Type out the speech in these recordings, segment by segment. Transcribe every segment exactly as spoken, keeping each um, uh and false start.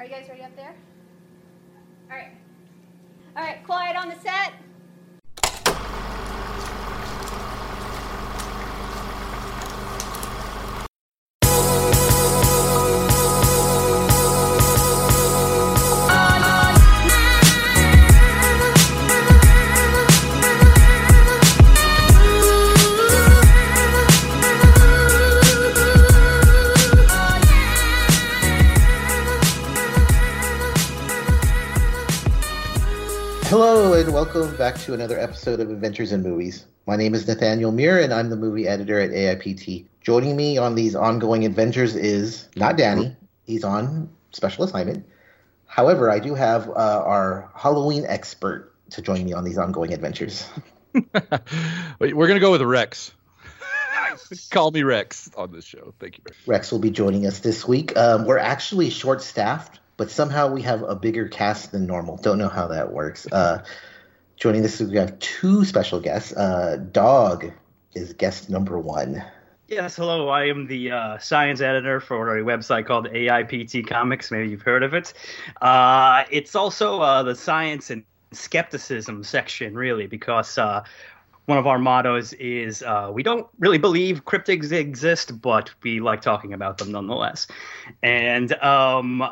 Are you guys ready up there? All right. All right, quiet on the set. Welcome back to another episode of Adventures in Movies. My name is Nathaniel Muir, and I'm the movie editor at A I P T. Joining me on these ongoing adventures is not Danny. He's on special assignment. However, I do have uh, our Halloween expert to join me on these ongoing adventures. We're going to go with Rex. Call me Rex on this show. Thank you. Rex will be joining us this week. Um, we're actually short-staffed, but somehow we have a bigger cast than normal. Don't know how that works. Uh Joining this week, we have two special guests. Uh, Dog is guest number one. Yes, hello. I am the uh, science editor for a website called A I P T Comics. Maybe you've heard of it. Uh, it's also uh, the science and skepticism section, really, because uh, one of our mottos is uh, we don't really believe cryptids exist, but we like talking about them nonetheless. And um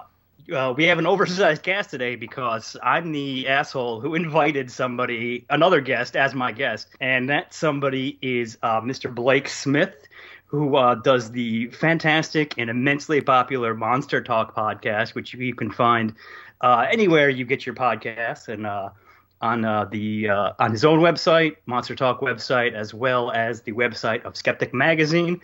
Uh, we have an oversized cast today because I'm the asshole who invited somebody, another guest, as my guest. And that somebody is uh, Mister Blake Smith, who uh, does the fantastic and immensely popular Monster Talk podcast, which you can find uh, anywhere you get your podcasts, and uh, on uh, the uh, on his own website, Monster Talk website, as well as the website of Skeptic Magazine.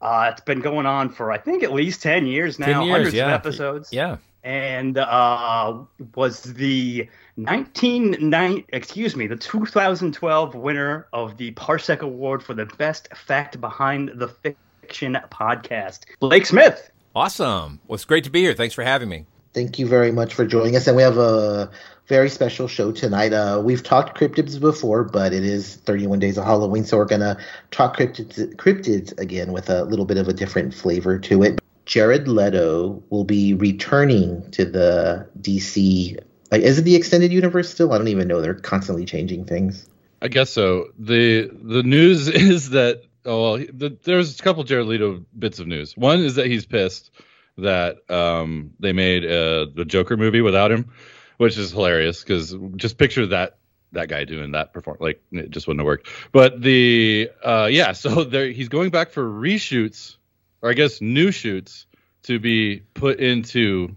Uh, it's been going on for, I think, at least ten years now, ten years, hundreds yeah. of episodes. Yeah. And uh, was the nineteen, excuse me, the two thousand twelve winner of the Parsec Award for the best fact behind the fiction podcast. Blake Smith. Awesome. Well, it's great to be here. Thanks for having me. Thank you very much for joining us. And we have a very special show tonight. Uh, we've talked cryptids before, but it is thirty-one days of Halloween, so we're going to talk cryptids, cryptids again with a little bit of a different flavor to it. Jared Leto will be returning to the D C. Like, is it the extended universe still? I don't even know. They're constantly changing things. I guess so. The the news is that oh, the, there's a couple Jared Leto bits of news. One is that he's pissed that um, they made uh, the Joker movie without him, which is hilarious because just picture that that guy doing that perform like it just wouldn't have worked. But the uh, yeah, so there, he's going back for reshoots. Or I guess new shoots to be put into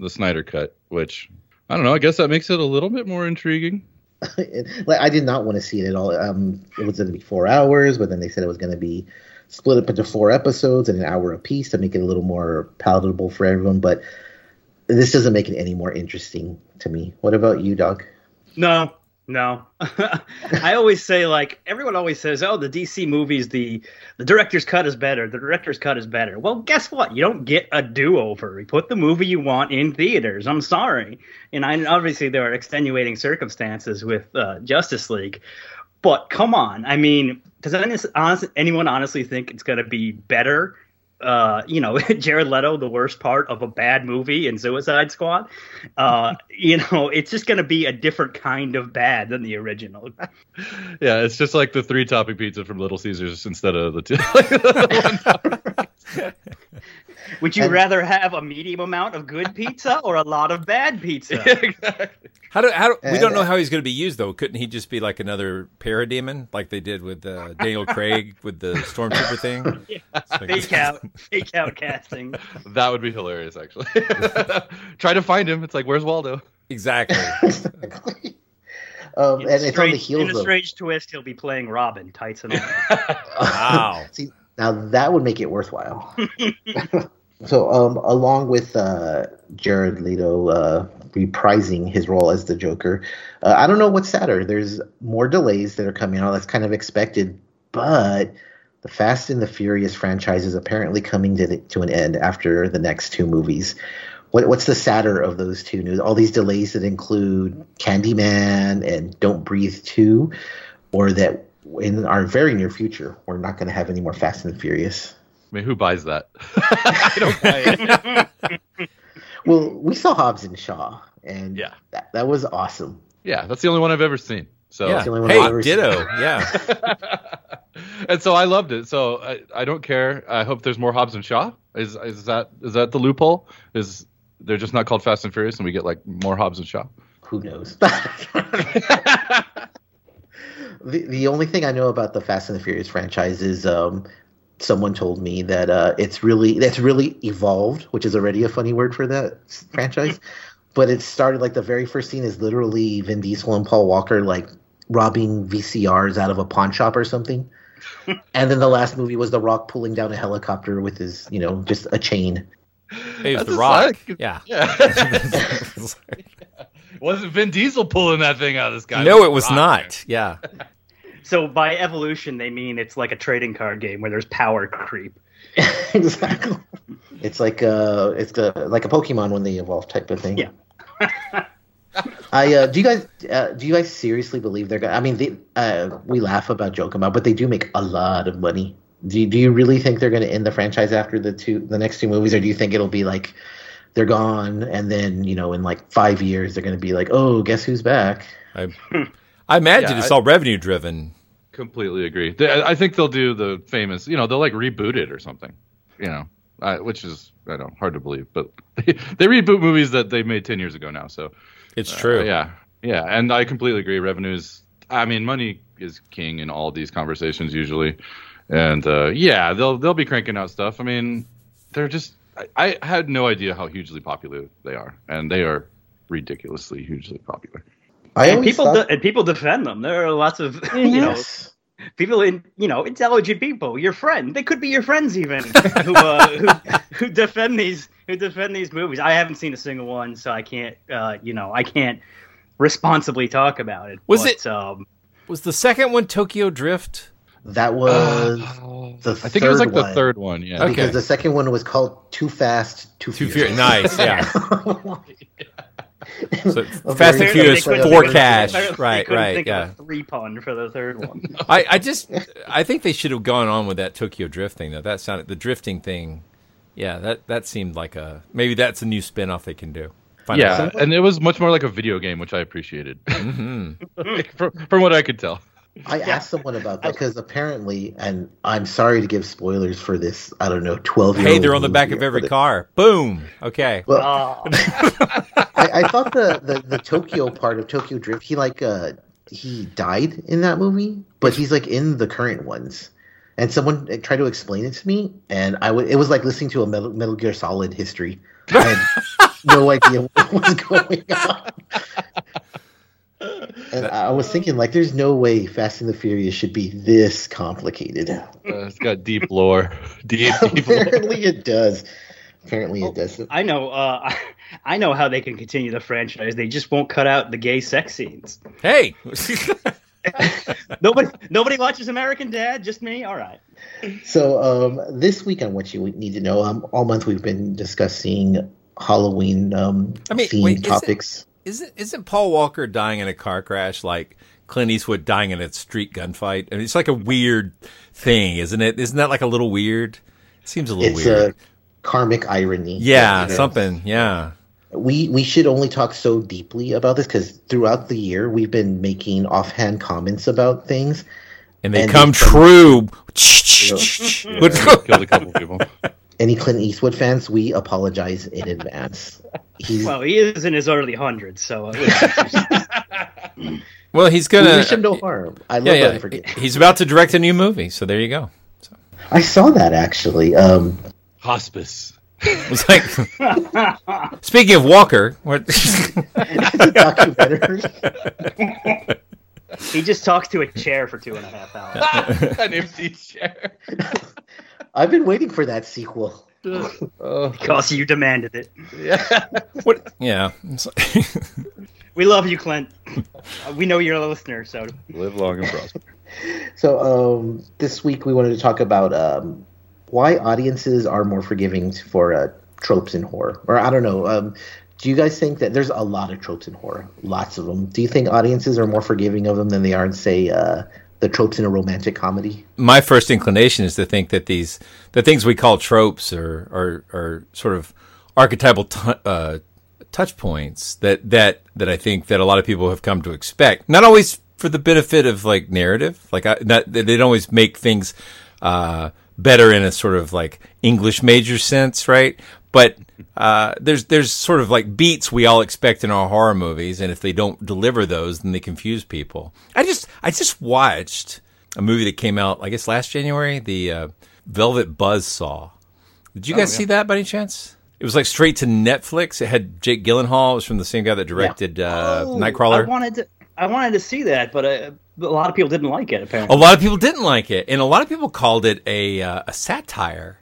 the Snyder Cut, which, I don't know, I guess that makes it a little bit more intriguing. I did not want to see it at all. Um, it was going to be four hours, but then they said it was going to be split up into four episodes and an hour apiece to make it a little more palatable for everyone. But this doesn't make it any more interesting to me. What about you, Doug? No. No, I always say, like, everyone always says, oh, the D C movies, the, the director's cut is better. The director's cut is better. Well, guess what? You don't get a do-over. You put the movie you want in theaters. I'm sorry. And I, obviously there are extenuating circumstances with uh, Justice League. But come on. I mean, does anyone honestly think it's going to be better? Uh, you know, Jared Leto, the worst part of a bad movie in Suicide Squad. Uh, you know, it's just going to be a different kind of bad than the original. Yeah, it's just like the three topping pizza from Little Caesars instead of the two. the one Would you and, rather have a medium amount of good pizza or a lot of bad pizza? Exactly. How do, how do, we don't know how he's going to be used, though. Couldn't he just be like another parademon, like they did with uh, Daniel Craig with the Stormtrooper thing? Yeah. Like, fake out, fake out casting. That would be hilarious, actually. Try to find him. It's like, where's Waldo? Exactly. Exactly. Um, and strange, it's on the heels in a strange of... twist, he'll be playing Robin, tights and all. Wow. See, now that would make it worthwhile. So um, along with uh, Jared Leto uh, reprising his role as the Joker, uh, I don't know what's sadder. There's more delays that are coming out. That's kind of expected. But the Fast and the Furious franchise is apparently coming to, the, to an end after the next two movies. What, what's the sadder of those two news? All these delays that include Candyman and Don't Breathe two, or that in our very near future, we're not going to have any more Fast and Furious. I mean, who buys that? I don't buy it. Well, we saw Hobbs and Shaw, and yeah, that, that was awesome. Yeah, that's the only one I've ever seen. So yeah. Hey, ditto. Seen. Yeah. And so I loved it. So I, I don't care. I hope there's more Hobbs and Shaw. Is is that is that the loophole? Is they're just not called Fast and Furious, and we get like more Hobbs and Shaw? Who knows? the the only thing I know about the Fast and the Furious franchise is um, someone told me that uh, it's really that's really evolved, which is already a funny word for that franchise. But it started like the very first scene is literally Vin Diesel and Paul Walker like robbing V C Rs out of a pawn shop or something. And then the last movie was The Rock pulling down a helicopter with his, you know, just a chain. Hey, it was The Rock. Like, yeah. yeah. Wasn't Vin Diesel pulling that thing out of this guy? No, it was not. Yeah. So by evolution, they mean it's like a trading card game where there's power creep. Exactly. It's like a, it's a, like a Pokemon when they evolve type of thing. Yeah. I uh, do you guys uh, do you guys seriously believe they're gonna, I mean, they, uh, we laugh about, joke about, but they do make a lot of money. Do you, do you really think they're going to end the franchise after the two the next two movies, or do you think it'll be like they're gone and then, you know, in like five years they're going to be like, oh, guess who's back? I, I imagine yeah, it's I, all revenue driven. Completely agree. They, I think they'll do the famous, you know, they'll like reboot it or something, you know, uh, which is I don't hard to believe, but they, they reboot movies that they made ten years ago now, so. It's true. Uh, yeah. Yeah. And I completely agree. Revenue is, I mean, money is king in all these conversations usually. And, uh, yeah, they'll, they'll be cranking out stuff. I mean, they're just, I, I had no idea how hugely popular they are. And they are ridiculously hugely popular. I and people, thought... de- and people defend them. There are lots of, yes. you know, people in, you know, intelligent people, your friend, they could be your friends even who, uh, who, who defend these, who defend these movies. I haven't seen a single one, so I can't, uh, you know, I can't responsibly talk about it. Was but, it, um, was the second one Tokyo Drift? That was uh, the I third think it was like one. the third one. Yeah. Okay. Because the second one was called Too Fast, Too, Too Furious. Furious. Nice. Yeah. So Fast and Furious for cash, right? Right. Think yeah. Of a three pun for the third one. I, I just, I think they should have gone on with that Tokyo Drift thing. Though that sounded the drifting thing. Yeah, that that seemed like a maybe that's a new spinoff they can do. Find yeah, and it was much more like a video game, which I appreciated mm-hmm. from, from what I could tell. I yeah. asked someone about that because apparently, and I'm sorry to give spoilers for this, I don't know, twelve-year-old. Hey, they're on the back of every car. Boom. Okay. Well, oh. I, I thought the, the, the Tokyo part of Tokyo Drift, he like uh, he died in that movie, but he's like in the current ones. And someone tried to explain it to me, and I w- it was like listening to a Metal, Metal Gear Solid history. I had no idea what was going on. And I was thinking, like, there's no way Fast and the Furious should be this complicated. Uh, it's got deep lore. Deep, deep Apparently lore. it does. Apparently well, it does. I know uh, I know how they can continue the franchise. They just won't cut out the gay sex scenes. Hey! nobody nobody watches American Dad, just me? All right. So um, this week on What You Need to Know, um, all month we've been discussing Halloween um, I mean, theme wait, topics. Isn't isn't Paul Walker dying in a car crash like Clint Eastwood dying in a street gunfight? I mean, it's like a weird thing, isn't it? Isn't that like a little weird? It seems a little it's weird. It's a karmic irony. Yeah, something. Yeah. We we should only talk so deeply about this because throughout the year we've been making offhand comments about things, and they and come true. Yeah, killed a couple people. Any Clint Eastwood fans, we apologize in advance. He's... Well, he is in his early hundreds, so. Well, he's gonna. We wish him no harm. I love yeah, yeah. that. I forget. He's about to direct a new movie, so there you go. So. I saw that actually. Um... Hospice. It was like. Speaking of Walker, what? documentary. He just talks to a chair for two and a half hours. An empty chair. I've been waiting for that sequel. Oh. Because you demanded it. Yeah. What? Yeah. We love you, Clint. We know you're a listener, so. Live long and prosper. So um, this week we wanted to talk about um, why audiences are more forgiving for uh, tropes in horror. Or I don't know. Um, do you guys think that there's a lot of tropes in horror? Lots of them. Do you think audiences are more forgiving of them than they are in, say, uh, the tropes in a romantic comedy? My first inclination is to think that these the things we call tropes are are, are sort of archetypal t- uh, touch points that, that that I think that a lot of people have come to expect. Not always for the benefit of like narrative, like I, not, they don't always make things uh, better in a sort of like English major sense, right? But uh, there's there's sort of like beats we all expect in our horror movies, and if they don't deliver those, then they confuse people. I just I just watched a movie that came out, I guess, last January, the uh, Velvet Buzzsaw. Did you guys oh, yeah. see that by any chance? It was like straight to Netflix. It had Jake Gyllenhaal. It was from the same guy that directed yeah. uh, oh, Nightcrawler. I wanted to, I wanted to see that, but I, a lot of people didn't like it, apparently. A lot of people didn't like it, and a lot of people called it a uh, a satire.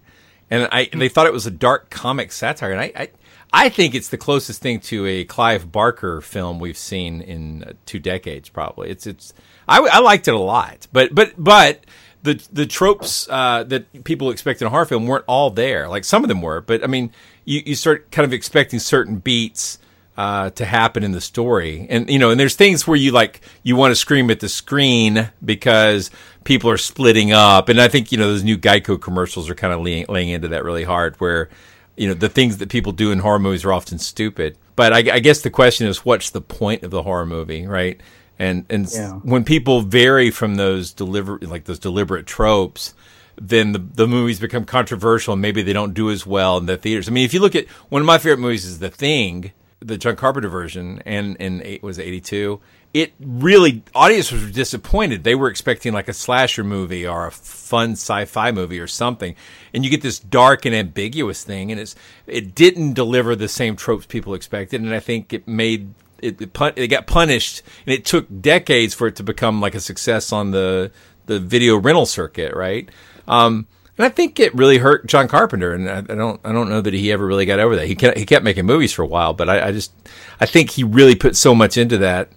And I, and they thought it was a dark comic satire, and I, I, I think it's the closest thing to a Clive Barker film we've seen in two decades, probably. It's, it's. I, I liked it a lot, but, but, but the the tropes uh, that people expect in a horror film weren't all there. Like some of them were, but I mean, you, you start kind of expecting certain beats uh, to happen in the story, and you know, and there's things where you like you want to scream at the screen because people are splitting up, and I think you know those new Geico commercials are kind of laying, laying into that really hard. Where you know the things that people do in horror movies are often stupid. But I, I guess the question is, what's the point of the horror movie, right? And and yeah. when people vary from those deliver like those deliberate tropes, then the the movies become controversial, and maybe they don't do as well in the theaters. I mean, if you look at one of my favorite movies is The Thing, the John Carpenter version, and in eight was eighty-two. It really, audiences were disappointed. They were expecting like a slasher movie or a fun sci-fi movie or something. And you get this dark and ambiguous thing, and it's it didn't deliver the same tropes people expected. And I think it made, it, it, pun- it got punished, and it took decades for it to become like a success on the, the video rental circuit, right? Um, and I think it really hurt John Carpenter, and I, I don't, I don't know that he ever really got over that. He kept, he kept making movies for a while, but I, I just, I think he really put so much into that.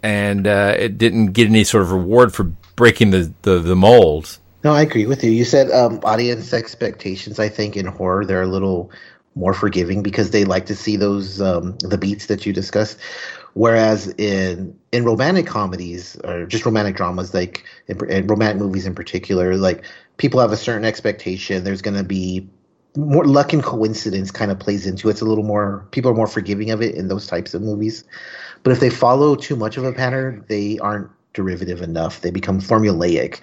And uh, it didn't get any sort of reward for breaking the, the, the mold. No, I agree with you. You said um, audience expectations, I think, in horror, they're a little more forgiving because they like to see those um, the beats that you discussed. Whereas in in romantic comedies or just romantic dramas, like in, in romantic movies in particular, like people have a certain expectation. There's going to be more luck and coincidence kind of plays into it. It's a little more – people are more forgiving of it in those types of movies. But if they follow too much of a pattern, they aren't derivative enough. They become formulaic.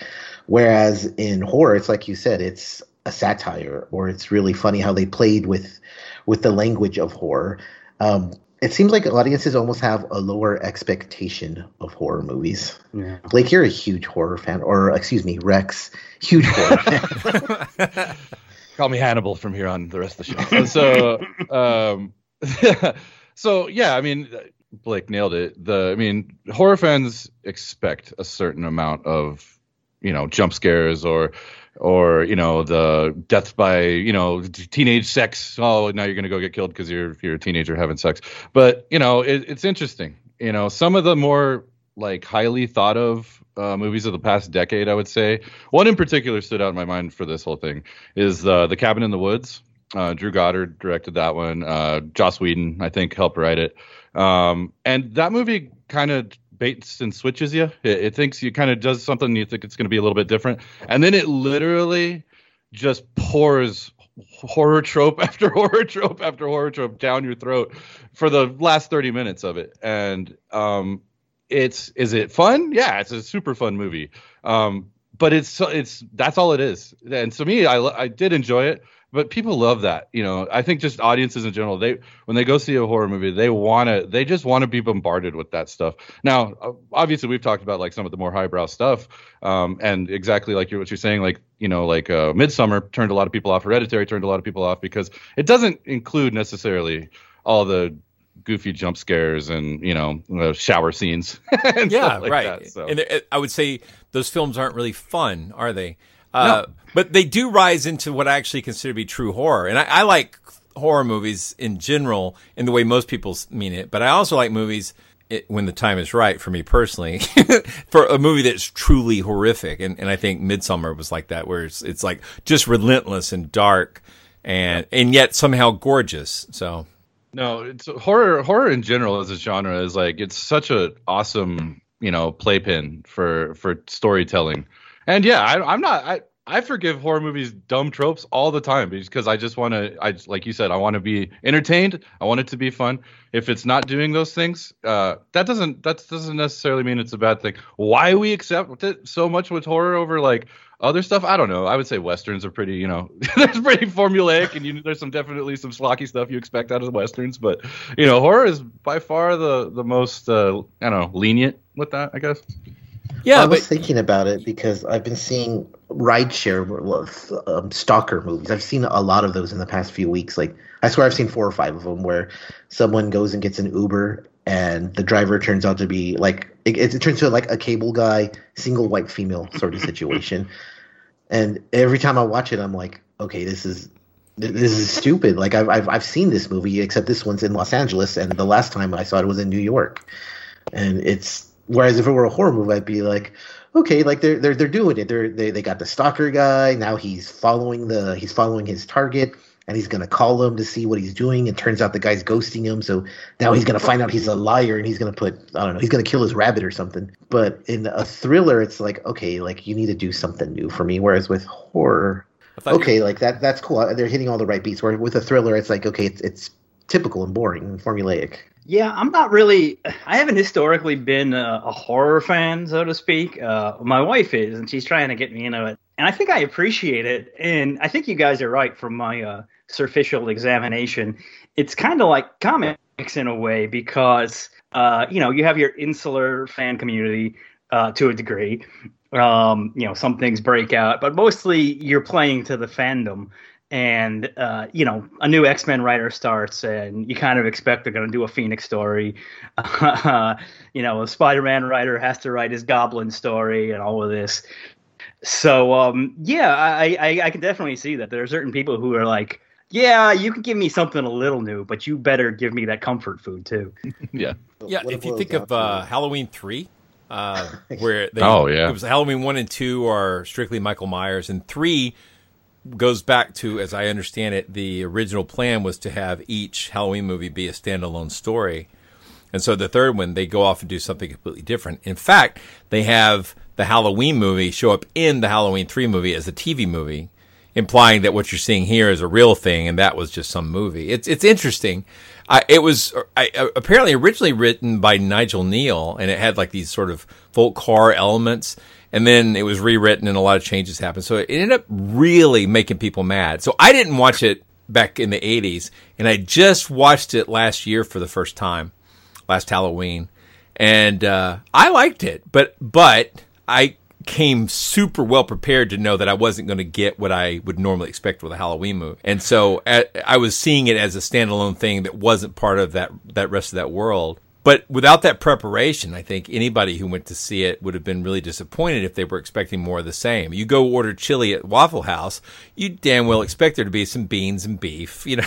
Whereas in horror, it's like you said, it's a satire, or it's really funny how they played with with the language of horror. Um, it seems like audiences almost have a lower expectation of horror movies. Yeah. Blake, you're a huge horror fan – or excuse me, Rex, huge horror fan. Call me Hannibal from here on the rest of the show. So, um, so yeah, I mean, Blake nailed it. The, I mean, horror fans expect a certain amount of, you know, jump scares or, or you know, the death by, you know, teenage sex. Oh, now you're gonna go get killed because you're you're a teenager having sex. But you know, it, it's interesting. You know, some of the more like highly thought of Uh, movies of the past decade, I would say. One in particular stood out in my mind for this whole thing is uh, The Cabin in the Woods. Uh, Drew Goddard directed that one. Uh, Joss Whedon, I think, helped write it. Um, and that movie kind of baits and switches you. It, it thinks you kind of does something you think it's going to be a little bit different. And then it literally just pours horror trope after horror trope after horror trope down your throat for the last thirty minutes of it. And um It's is it fun? Yeah, it's a super fun movie. Um, but it's it's that's all it is. And to me, I I did enjoy it. But people love that, you know. I think just audiences in general, they when they go see a horror movie, they wanna they just want to be bombarded with that stuff. Now, obviously, we've talked about like some of the more highbrow stuff, um, and exactly like you're, what you're saying, like you know, like uh, Midsommar turned a lot of people off. Hereditary turned a lot of people off because it doesn't include necessarily all the goofy jump scares and, you know, uh, shower scenes. and yeah, stuff like right. That, so. And it, I would say those films aren't really fun, are they? Uh, no. But they do rise into what I actually consider to be true horror. And I, I like horror movies in general in the way most people mean it. But I also like movies it, when the time is right for me personally for a movie that's truly horrific. And, and I think Midsommar was like that, where it's, it's like just relentless and dark and, yeah. and yet somehow gorgeous. So... No, it's horror. Horror in general as a genre is like it's such an awesome, you know, playpen for for storytelling. And yeah, I, I'm not. I I forgive horror movies dumb tropes all the time because I just want to, I like you said, I want to be entertained. I want it to be fun. If it's not doing those things, uh, that doesn't that doesn't necessarily mean it's a bad thing. Why we accept it so much with horror over like other stuff, I don't know. I would say westerns are pretty, you know, there's pretty formulaic, and you, there's some definitely some schlocky stuff you expect out of the westerns. But you know, horror is by far the the most uh, I don't know lenient with that, I guess. Yeah, well, I was but, thinking about it because I've been seeing rideshare um, stalker movies. I've seen a lot of those in the past few weeks. Like, I swear I've seen four or five of them where someone goes and gets an Uber, and the driver turns out to be like it, it turns into like a cable guy, single white female sort of situation. And every time I watch it, I'm like, okay, this is this is stupid. Like, I've I've I've seen this movie, except this one's in Los Angeles, and the last time I saw it was in New York, and it's. Whereas if it were a horror movie, I'd be like, okay, like they're they're they're doing it. They're they they got the stalker guy. Now he's following the he's following his target, and he's gonna call him to see what he's doing. And turns out the guy's ghosting him. So now he's gonna find out he's a liar, and he's gonna put I don't know he's gonna kill his rabbit or something. But in a thriller, it's like, okay, like you need to do something new for me. Whereas with horror, okay, were- like that that's cool. They're hitting all the right beats. Where with a thriller, it's like, okay, it's it's typical and boring and formulaic. Yeah, I'm not really – I haven't historically been a, a horror fan, so to speak. Uh, my wife is, and she's trying to get me into it. And I think I appreciate it. And I think you guys are right from my uh, superficial examination. It's kind of like comics in a way because, uh, you know, you have your insular fan community uh, to a degree. Um, you know, some things break out, but mostly you're playing to the fandom. And, uh, you know, a new X-Men writer starts and you kind of expect they're going to do a Phoenix story. Uh, you know, a Spider-Man writer has to write his Goblin story and all of this. So, um, yeah, I, I, I can definitely see that there are certain people who are like, yeah, you can give me something a little new, but you better give me that comfort food, too. Yeah. Yeah. If you think of uh, Halloween three. Uh, where they, oh, yeah. It was Halloween one and two are strictly Michael Myers, and three goes back to, as I understand it, the original plan was to have each Halloween movie be a standalone story. And so the third one, they go off and do something completely different. In fact, they have the Halloween movie show up in the Halloween three movie as a T V movie, implying that what you're seeing here is a real thing and that was just some movie. It's it's interesting. I, it was I, apparently originally written by Nigel Kneale, and it had like these sort of folk horror elements. And then it was rewritten and a lot of changes happened. So it ended up really making people mad. So I didn't watch it back in the eighties. And I just watched it last year for the first time, last Halloween. And uh, I liked it. But but I came super well prepared to know that I wasn't going to get what I would normally expect with a Halloween movie. And so I was seeing it as a standalone thing that wasn't part of that, that rest of that world. But without that preparation, I think anybody who went to see it would have been really disappointed if they were expecting more of the same. You go order chili at Waffle House, you damn well expect there to be some beans and beef, you know.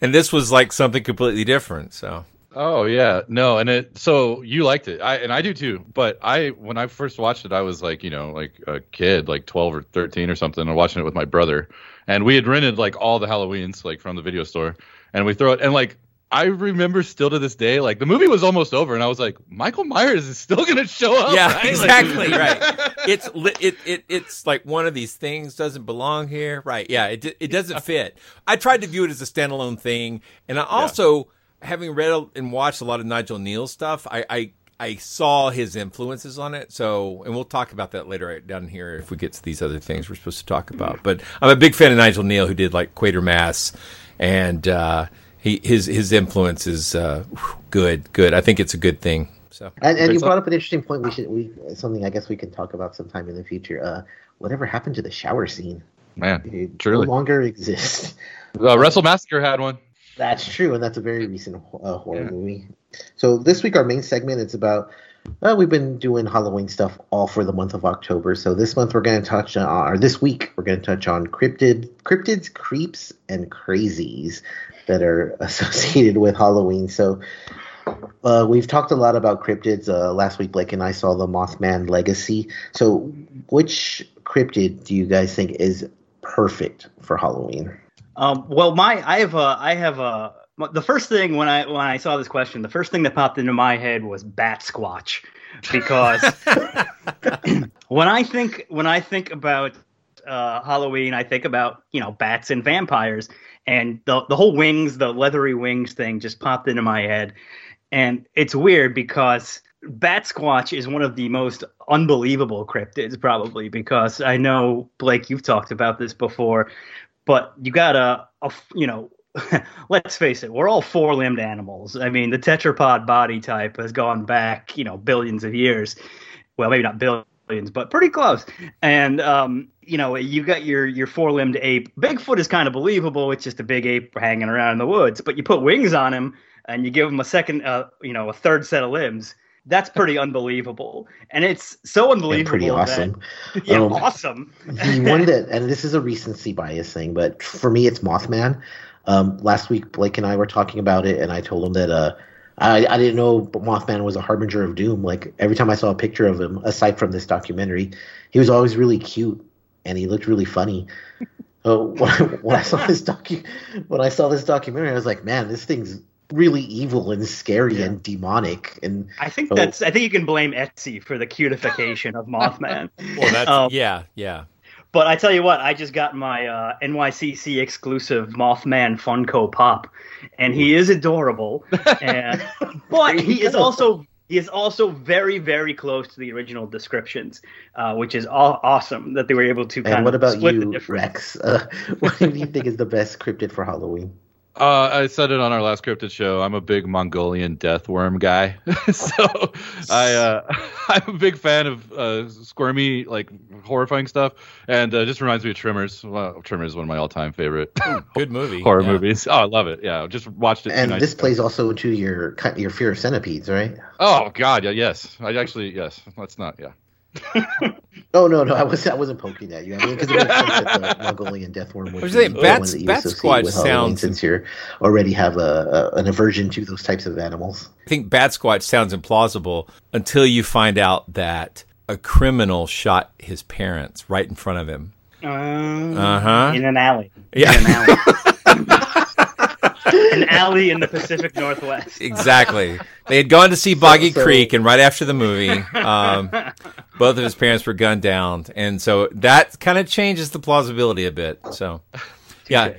And this was like something completely different. So. Oh yeah, no, and it so you liked it, I and I do too. But I when I first watched it, I was like, you know, like a kid, like twelve or thirteen or something, and watching it with my brother, and we had rented like all the Halloweens like from the video store, and we throw it and like. I remember still to this day, like, the movie was almost over, and I was like, Michael Myers is still going to show up, Yeah, right? exactly, like, right. It's it, it it's like one of these things doesn't belong here. Right, yeah, it it doesn't fit. I tried to view it as a standalone thing, and I also, yeah. having read and watched a lot of Nigel Kneale's stuff, I, I, I saw his influences on it, so, and we'll talk about that later down here if we get to these other things we're supposed to talk about. But I'm a big fan of Nigel Kneale, who did, like, Quatermass, and... uh He, his his influence is uh, good, good. I think it's a good thing. So, and, and you brought up an interesting point. We should we something I guess we can talk about sometime in the future. Uh, whatever happened to the shower scene? Man, it truly no longer exists. Uh, Wrestle Massacre had one. That's true, and that's a very recent uh, horror yeah. movie. So this week our main segment is about. Well, we've been doing Halloween stuff all for the month of October. So this month we're going to touch on, or this week we're going to touch on cryptid, cryptids, creeps, and crazies that are associated with Halloween. So uh, we've talked a lot about cryptids. Uh, last week, Blake and I saw the Mothman Legacy. So which cryptid do you guys think is perfect for Halloween? Um, well, my I have a, I have a. The first thing when I when I saw this question, the first thing that popped into my head was Bat Squatch. because when I think when I think about uh, Halloween, I think about, you know, bats and vampires, and the the whole wings, the leathery wings thing just popped into my head. And it's weird because Bat Squatch is one of the most unbelievable cryptids, probably, because I know, Blake, you've talked about this before, but you got a, a you know, let's face it, we're all four-limbed animals. I mean, the tetrapod body type has gone back, you know, billions of years. Well, maybe not billions, but pretty close. And, um, you know, you got your, your four-limbed ape. Bigfoot is kind of believable. It's just a big ape hanging around in the woods. But you put wings on him and you give him a second, uh, you know, a third set of limbs. That's pretty unbelievable. And it's so unbelievable. And pretty awesome. That, yeah, um, awesome. One that, and this is a recency bias thing, but for me, it's Mothman. Um, last week, Blake and I were talking about it, and I told him that uh, I, I didn't know Mothman was a harbinger of doom. Like, every time I saw a picture of him, aside from this documentary, he was always really cute, and he looked really funny. uh, when, I, when I saw this docu- when I saw this documentary, I was like, man, this thing's really evil and scary, yeah, and demonic. And I think oh. that's. I think you can blame Etsy for the cutification of Mothman. Well, that's um, yeah, yeah. But I tell you what, I just got my uh, N Y C C exclusive Mothman Funko Pop, and he is adorable. And, but he is also he is also very, very close to the original descriptions, uh, which is all awesome that they were able to kind and what of about split you, the difference. Rex? Uh, what do you think is the best cryptid for Halloween? Uh, I said it on our last cryptid show. I'm a big Mongolian death worm guy, so I uh, I'm a big fan of uh, squirmy, like, horrifying stuff, and uh, just reminds me of Tremors. Well, Tremors is one of my all-time favorite good movie horror yeah. movies. Oh, I love it. Yeah, just watched it. And this ago. plays also to your your fear of centipedes, right? Oh God, yeah, yes. I actually yes. Let's not, yeah. oh no no I was I wasn't poking at you. I mean, because it makes sense that the Mongolian death worm would be saying, the bats, one that you bat associate with Halloween, since you already have a, a an aversion to those types of animals. I think Bat Squatch sounds implausible until you find out that a criminal shot his parents right in front of him. Um, uh huh. In an alley. Yeah. In an alley. An alley in the Pacific Northwest. Exactly. They had gone to see Boggy so, so. Creek, and right after the movie, um, both of his parents were gunned down. And so that kind of changes the plausibility a bit. So, yeah.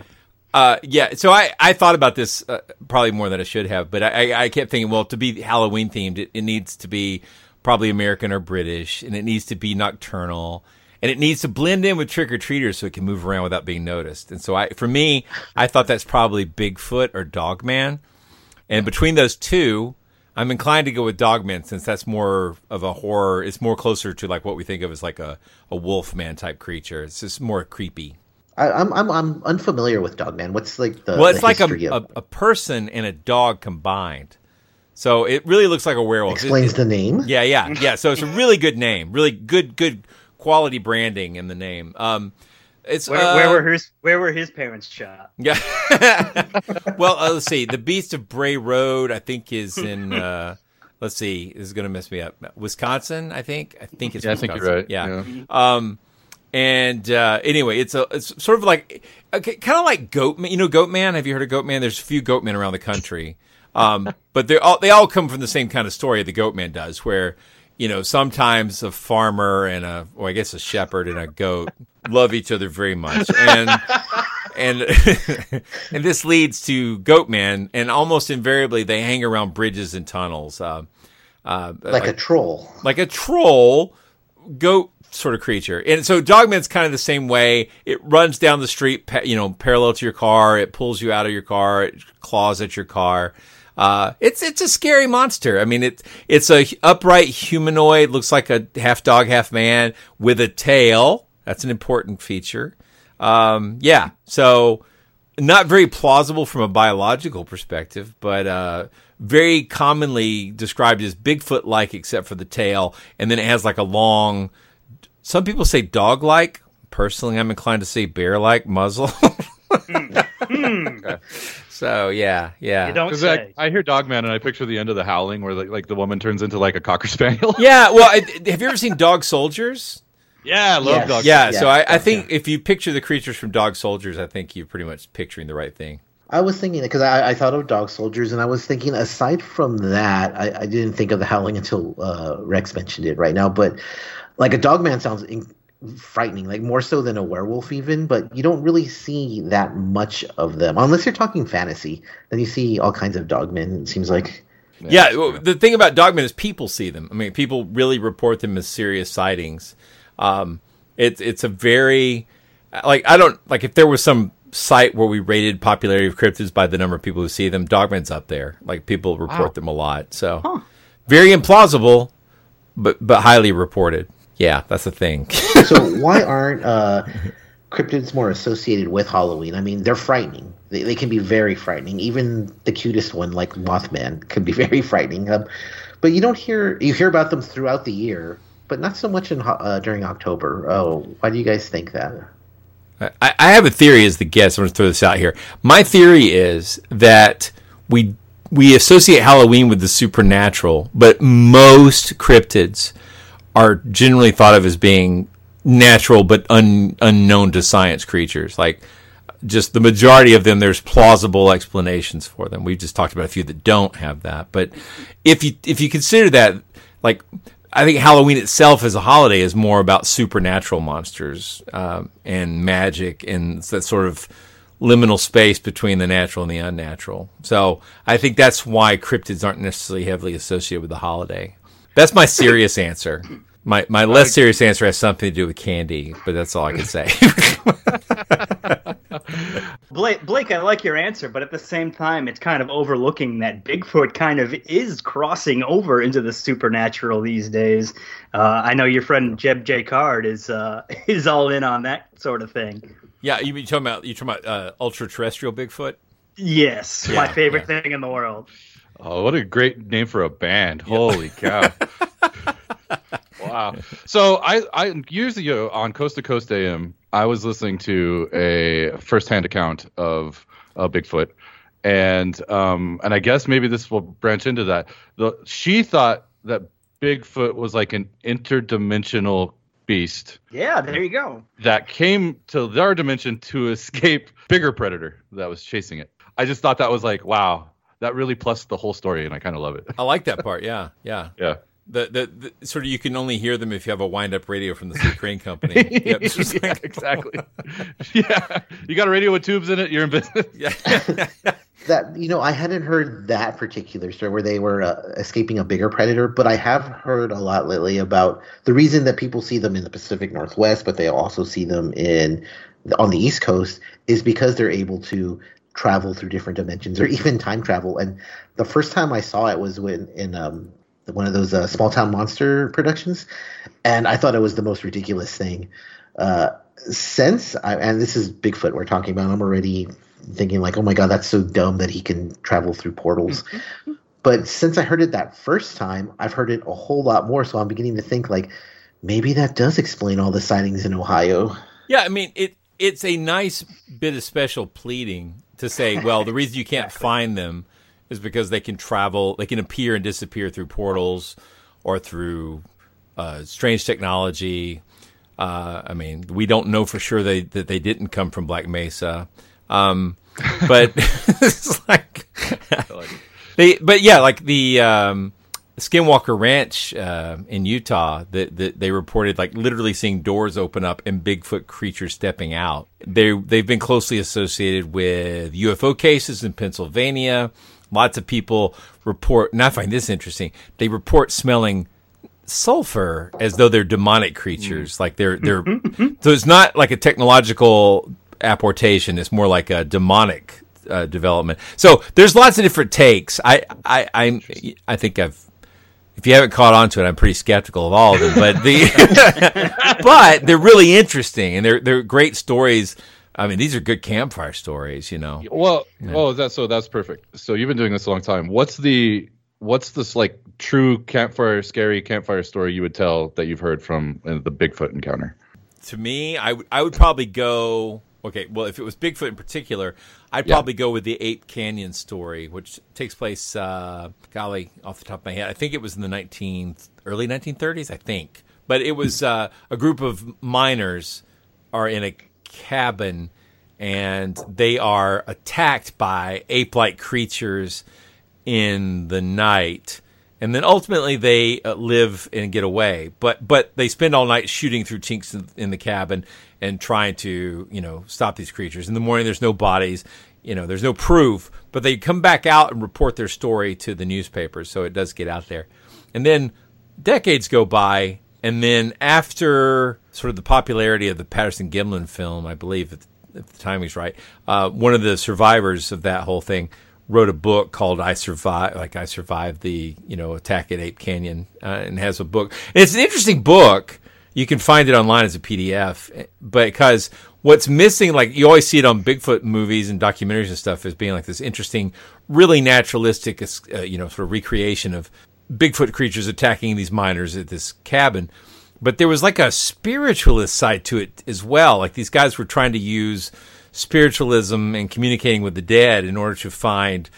Uh, yeah. So I, I thought about this uh, probably more than I should have, but I, I kept thinking, well, to be Halloween themed, it, it needs to be probably American or British, and it needs to be nocturnal. And it needs to blend in with trick-or-treaters so it can move around without being noticed. And so I, for me, I thought that's probably Bigfoot or Dogman. And between those two, I'm inclined to go with Dogman, since that's more of a horror. It's more closer to like what we think of as like a, a Wolfman type creature. It's just more creepy. I, I'm I'm I'm unfamiliar with Dogman. What's like the Well, it's the like a, of... a, a person and a dog combined. So it really looks like a werewolf. Explains it, it, the name. Yeah, yeah, yeah. So it's a really good name. Really good, good... quality branding in the name. Um, it's where, uh, where were his where were his parents shot? Yeah. Well, uh, let's see. The Beast of Bray Road, I think, is in. Uh, let's see. This is going to mess me up. Wisconsin, I think. I think it's. Yeah, Wisconsin. I think you're right. Yeah. yeah. Um, and uh, anyway, it's a it's sort of like okay, kind of like Goatman. You know, Goatman. Have you heard of Goatman? There's a few Goatmen around the country, um, but they all they all come from the same kind of story. The Goatman does where. You know, sometimes a farmer and a, well, I guess a shepherd and a goat love each other very much. And and and this leads to Goatman, and almost invariably they hang around bridges and tunnels. Uh, uh, like, like a troll. Like a troll goat sort of creature. And so Dogman's kind of the same way. It runs down the street, you know, parallel to your car. It pulls you out of your car. It claws at your car. Uh, it's, it's a scary monster. I mean, it, it's a upright humanoid, looks like a half dog, half man with a tail. That's an important feature. Um, yeah. So not very plausible from a biological perspective, but, uh, very commonly described as Bigfoot-like except for the tail. And then it has like a long, some people say dog-like. Personally, I'm inclined to say bear-like muzzle. Okay. So yeah, yeah. You don't say. I, I hear Dogman and I picture the end of The Howling, where like, like the woman turns into like a cocker spaniel. Yeah. Well, I, have you ever seen Dog Soldiers? Yeah, I love yes. Dog. Yeah. Yes. So I, I think yeah. if you picture the creatures from Dog Soldiers, I think you're pretty much picturing the right thing. I was thinking, because I, I thought of Dog Soldiers, and I was thinking, aside from that, I, I didn't think of The Howling until uh, Rex mentioned it right now. But like a Dogman sounds in- frightening, like more so than a werewolf even, but you don't really see that much of them. Unless you're talking fantasy, then you see all kinds of Dogmen, it seems like. Yeah, yeah, well, the thing about Dogman is people see them. I mean, people really report them as serious sightings. Um, it's it's a very, like, I don't, like, if there was some site where we rated popularity of cryptids by the number of people who see them, Dogman's up there. Like, people report wow. them a lot. So, huh. very implausible, but but highly reported. Yeah, that's the thing. So why aren't uh, cryptids more associated with Halloween? I mean, they're frightening. They, they can be very frightening. Even the cutest one, like Mothman, can be very frightening. Um, but you don't hear – you hear about them throughout the year, but not so much in uh, during October. Oh, why do you guys think that? I, I have a theory as the guest. I'm going to throw this out here. My theory is that we we associate Halloween with the supernatural, but most cryptids – are generally thought of as being natural but un, unknown to science creatures. Like, just the majority of them, there's plausible explanations for them. We've just talked about a few that don't have that. But if you if you consider that, like, I think Halloween itself as a holiday is more about supernatural monsters um, and magic and that sort of liminal space between the natural and the unnatural. So I think that's why cryptids aren't necessarily heavily associated with the holiday. That's my serious answer. My my less serious answer has something to do with candy, but that's all I can say. Blake, Blake, I like your answer, but at the same time, it's kind of overlooking that Bigfoot kind of is crossing over into the supernatural these days. Uh, I know your friend Jeb J. Card is uh, is all in on that sort of thing. Yeah, you talking about you talking about uh, ultra-terrestrial Bigfoot? Yes, yeah, my favorite yeah. thing in the world. Oh, what a great name for a band. Yep. Holy cow. Wow. So I, I years ago on Coast to Coast A M, I was listening to a first-hand account of uh, Bigfoot. And um, and I guess maybe this will branch into that. The, she thought that Bigfoot was like an interdimensional beast. Yeah, there you go. That came to their dimension to escape bigger predator that was chasing it. I just thought that was like, wow. That really plus the whole story, and I kind of love it. I like that part, yeah, yeah, yeah. The, the the sort of you can only hear them if you have a wind-up radio from the Sea Crane Company. Yep, just yeah, like, exactly. Yeah, you got a radio with tubes in it, you're in business. Yeah. That you know, I hadn't heard that particular story where they were uh, escaping a bigger predator, but I have heard a lot lately about the reason that people see them in the Pacific Northwest, but they also see them in on the East Coast, is because they're able to travel through different dimensions or even time travel. And the first time I saw it was when in um one of those uh, small town monster productions, and I thought it was the most ridiculous thing uh since I and this is Bigfoot we're talking about. I'm already thinking like, oh my god, that's so dumb that he can travel through portals. But since I heard it that first time, I've heard it a whole lot more, so I'm beginning to think like maybe that does explain all the sightings in Ohio. Yeah, I mean it it's a nice bit of special pleading to say, well, the reason you can't exactly. find them is because they can travel, they can appear and disappear through portals or through uh, strange technology. Uh, I mean, we don't know for sure they, that they didn't come from Black Mesa. Um, but it's like, they, but yeah, like the um, Skinwalker Ranch uh, in Utah, that the, they reported like literally seeing doors open up and Bigfoot creatures stepping out. They, they've been closely associated with U F O cases in Pennsylvania. Lots of people report, and I find this interesting, they report smelling sulfur as though they're demonic creatures. Like they're, they're, so it's not like a technological apportation. It's more like a demonic uh, development. So there's lots of different takes. I, I, I'm, I think I've, if you haven't caught on to it, I'm pretty skeptical of all of them, but the but they're really interesting and they're they're great stories. I mean, these are good campfire stories, you know. Well, yeah. oh, that's so that's perfect. So you've been doing this a long time. What's the what's this like true campfire, scary campfire story you would tell that you've heard from the Bigfoot encounter? To me, I would I would probably go. Okay, well, if it was Bigfoot in particular, I'd yeah. probably go with the Ape Canyon story, which takes place, uh, golly, off the top of my head. I think it was in the nineteen, early nineteen thirties, I think. But it was uh, a group of miners are in a cabin, and they are attacked by ape-like creatures in the night. And then ultimately they uh, live and get away. But but they spend all night shooting through chinks in, in the cabin and trying to, you know, stop these creatures. In the morning, there's no bodies. You know, there's no proof. But they come back out and report their story to the newspaper. So it does get out there. And then decades go by. And then after sort of the popularity of the Patterson-Gimlin film, I believe, at the, at the time he's right, uh, one of the survivors of that whole thing wrote a book called I Survived, like I Survived the, you know, Attack at Ape Canyon, uh, and has a book. And it's an interesting book. You can find it online as a P D F, because what's missing, like you always see it on Bigfoot movies and documentaries and stuff, as being like this interesting, really naturalistic, uh, you know, sort of recreation of Bigfoot creatures attacking these miners at this cabin. But there was like a spiritualist side to it as well. Like these guys were trying to use spiritualism and communicating with the dead in order to find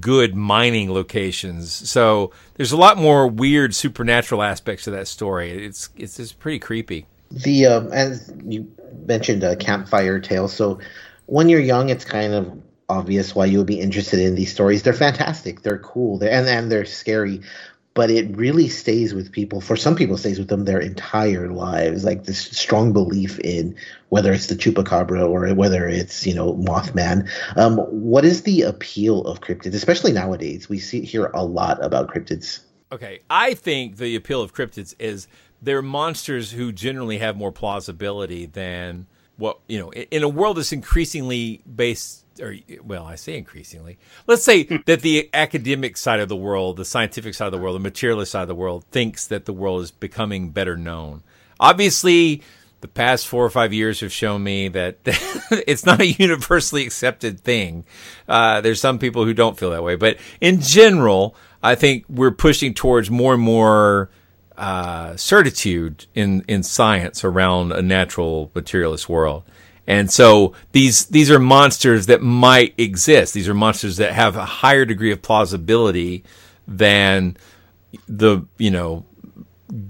good mining locations. So there's a lot more weird supernatural aspects to that story. It's it's, it's pretty creepy. The um, as you mentioned, a campfire tale. So when you're young, it's kind of obvious why you would be interested in these stories. They're fantastic. They're cool. They're, and, and they're scary. But it really stays with people. For some people, it stays with them their entire lives. Like this strong belief in whether it's the Chupacabra or whether it's, you know, Mothman. Um, what is the appeal of cryptids, especially nowadays? We see hear a lot about cryptids. Okay, I think the appeal of cryptids is they're monsters who generally have more plausibility than what, you know, in a world that's increasingly based. Or, well, I say increasingly. Let's say that the academic side of the world, the scientific side of the world, the materialist side of the world thinks that the world is becoming better known. Obviously, the past four or five years have shown me that it's not a universally accepted thing. Uh, there's some people who don't feel that way. But in general, I think we're pushing towards more and more uh, certitude in, in science around a natural materialist world. And so these these are monsters that might exist. These are monsters that have a higher degree of plausibility than the, you know,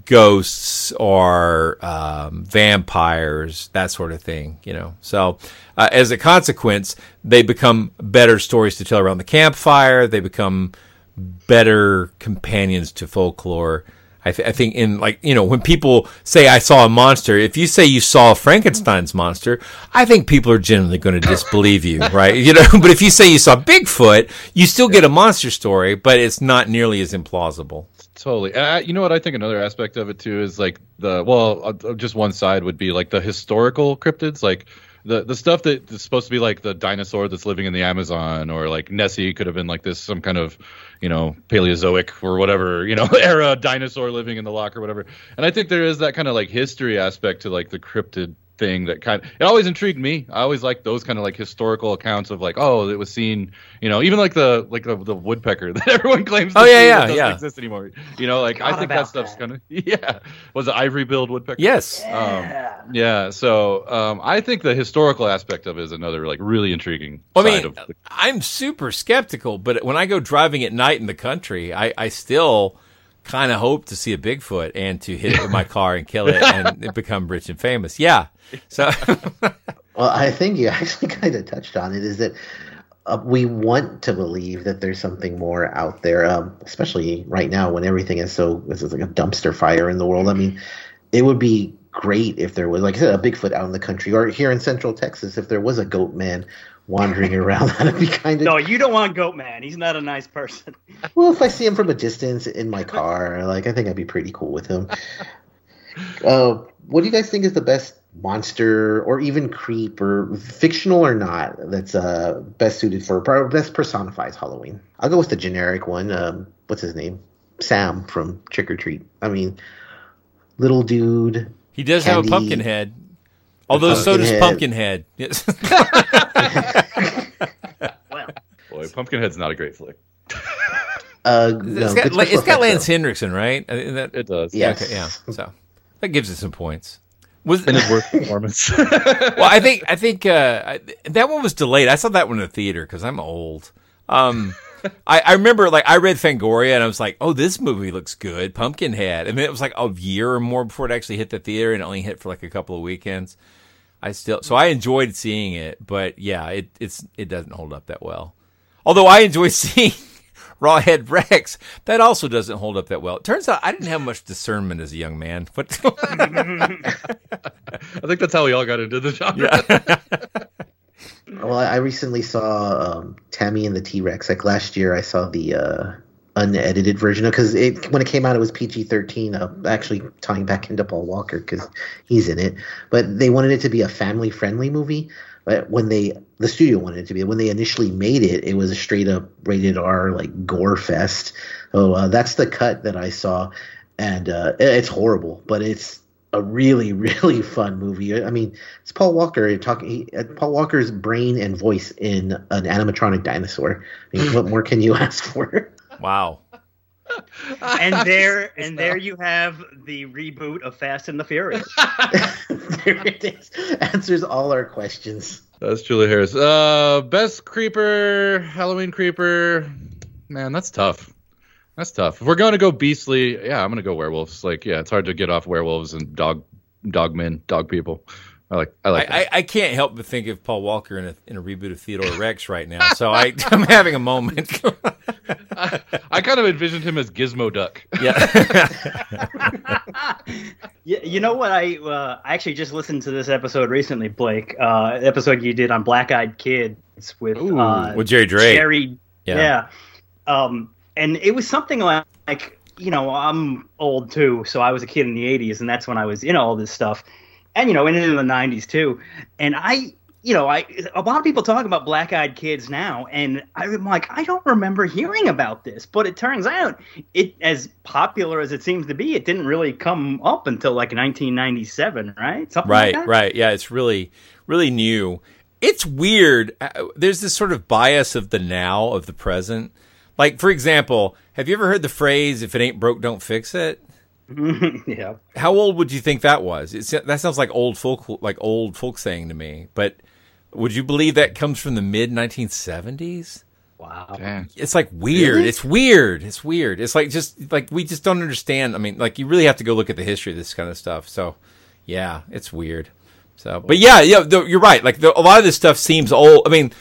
ghosts or um, vampires, that sort of thing, you know. So uh, as a consequence, they become better stories to tell around the campfire. They become better companions to folklore. I, th- I think in like, you know, when people say I saw a monster, if you say you saw Frankenstein's monster, I think people are generally going to disbelieve you, right? You know, but if you say you saw Bigfoot, you still get a monster story, but it's not nearly as implausible. Totally. Uh, you know what? I think another aspect of it too is like the, well, uh, just one side would be like the historical cryptids, like the, the stuff that is supposed to be like the dinosaur that's living in the Amazon, or like Nessie could have been like this, some kind of, you know, Paleozoic or whatever, you know, era dinosaur living in the lock or whatever. And I think there is that kind of like history aspect to like the cryptid thing that kind of, it always intrigued me. I always liked those kind of like historical accounts of like, oh, it was seen, you know, even like the, like the, the woodpecker that everyone claims to oh, yeah, yeah, doesn't yeah. exist anymore. You know, like I, I think that stuff's kind of, yeah. Was it ivory-billed woodpecker? Yes. Yeah. Um, yeah. So um, I think the historical aspect of it is another like really intriguing well, side I mean, of the- I'm super skeptical, but when I go driving at night in the country, I, I still kind of hope to see a Bigfoot and to hit it with my car and kill it and become rich and famous. Yeah. So, well, I think you actually kind of touched on it, is that uh, we want to believe that there's something more out there, um, especially right now when everything is so, this is like a dumpster fire in the world. I mean, it would be great if there was, like I said, a Bigfoot out in the country, or here in Central Texas, if there was a Goatman wandering around. That'd be kind of... No, you don't want Goatman. He's not a nice person. Well, if I see him from a distance in my car, like I think I'd be pretty cool with him. Uh, what do you guys think is the best monster, or even creep, or fictional or not, that's uh, best suited for, or best personifies Halloween? I'll go with the generic one. Um, what's his name? Sam from Trick or Treat. I mean, little dude. He does candy, have a pumpkin head. Although pumpkin so does head. Pumpkinhead. Yes. Well, boy, Pumpkinhead's not a great flick. uh, no, it's got, it's got effect, Lance though. Henriksen, right? That, it does. Yes. Okay, yeah. So that gives it some points. Was and it's worth performance. Well, I think I think uh, I, that one was delayed. I saw that one in the theater because I'm old. Um, I, I remember like I read Fangoria and I was like, oh, this movie looks good, Pumpkinhead. And then it was like a year or more before it actually hit the theater, and it only hit for like a couple of weekends. I still so I enjoyed seeing it, but yeah, it it's it doesn't hold up that well. Although I enjoy seeing Rawhead Rex, that also doesn't hold up that well. It turns out I didn't have much discernment as a young man. But I think that's how we all got into the genre. Yeah. Well, I recently saw um, Tammy and the T-Rex. Like last year, I saw the uh, unedited version because it, when it came out, it was P G thirteen. Uh, actually, tying back into Paul Walker because he's in it. But they wanted it to be a family-friendly movie. But when they the studio wanted it to be, when they initially made it, it was a straight up rated R like gore fest. So uh, that's the cut that I saw, and uh, it's horrible. But it's a really really fun movie. I mean, it's Paul Walker talking. Uh, Paul Walker's brain and voice in an animatronic dinosaur. I mean, what more can you ask for? Wow. And there, and there you have the reboot of Fast and the Furious. There it is. Answers all our questions. That's Julie Harris. Uh, best creeper, Halloween creeper. Man, that's tough. That's tough. If we're going to go beastly, yeah, I'm going to go werewolves. Like, yeah, it's hard to get off werewolves and dog, dog men, dog people. I like. I like. I, I, I can't help but think of Paul Walker in a in a reboot of Theodore Rex right now. So I, I'm having a moment. I, I kind of envisioned him as Gizmo Duck. Yeah. you, you know what? I uh, I actually just listened to this episode recently, Blake. Uh, episode you did on Black Eyed Kids with Ooh, uh, with Jerry Drake. Jerry. Yeah. yeah. Um, and it was something like, like you know I'm old too, so I was a kid in the eighties, and that's when I was into all this stuff. And, you know, and in the nineties, too. And I, you know, I a lot of people talk about Black-Eyed Kids now. And I'm like, I don't remember hearing about this. But it turns out, it as popular as it seems to be, it didn't really come up until like nineteen ninety-seven, right? Something right, like that? Right. Yeah, it's really, really new. It's weird. There's this sort of bias of the now, of the present. Like, for example, have you ever heard the phrase, if it ain't broke, don't fix it? Yeah. How old would you think that was? It's, that sounds like old folk, like old folk saying to me. But would you believe that comes from the mid nineteen seventies? Wow. Damn. It's like weird. Really? It's weird. It's weird. It's like just like we just don't understand. I mean, like you really have to go look at the history of this kind of stuff. So, yeah, it's weird. So, but yeah, yeah, the, you're right. Like the, a lot of this stuff seems old. I mean.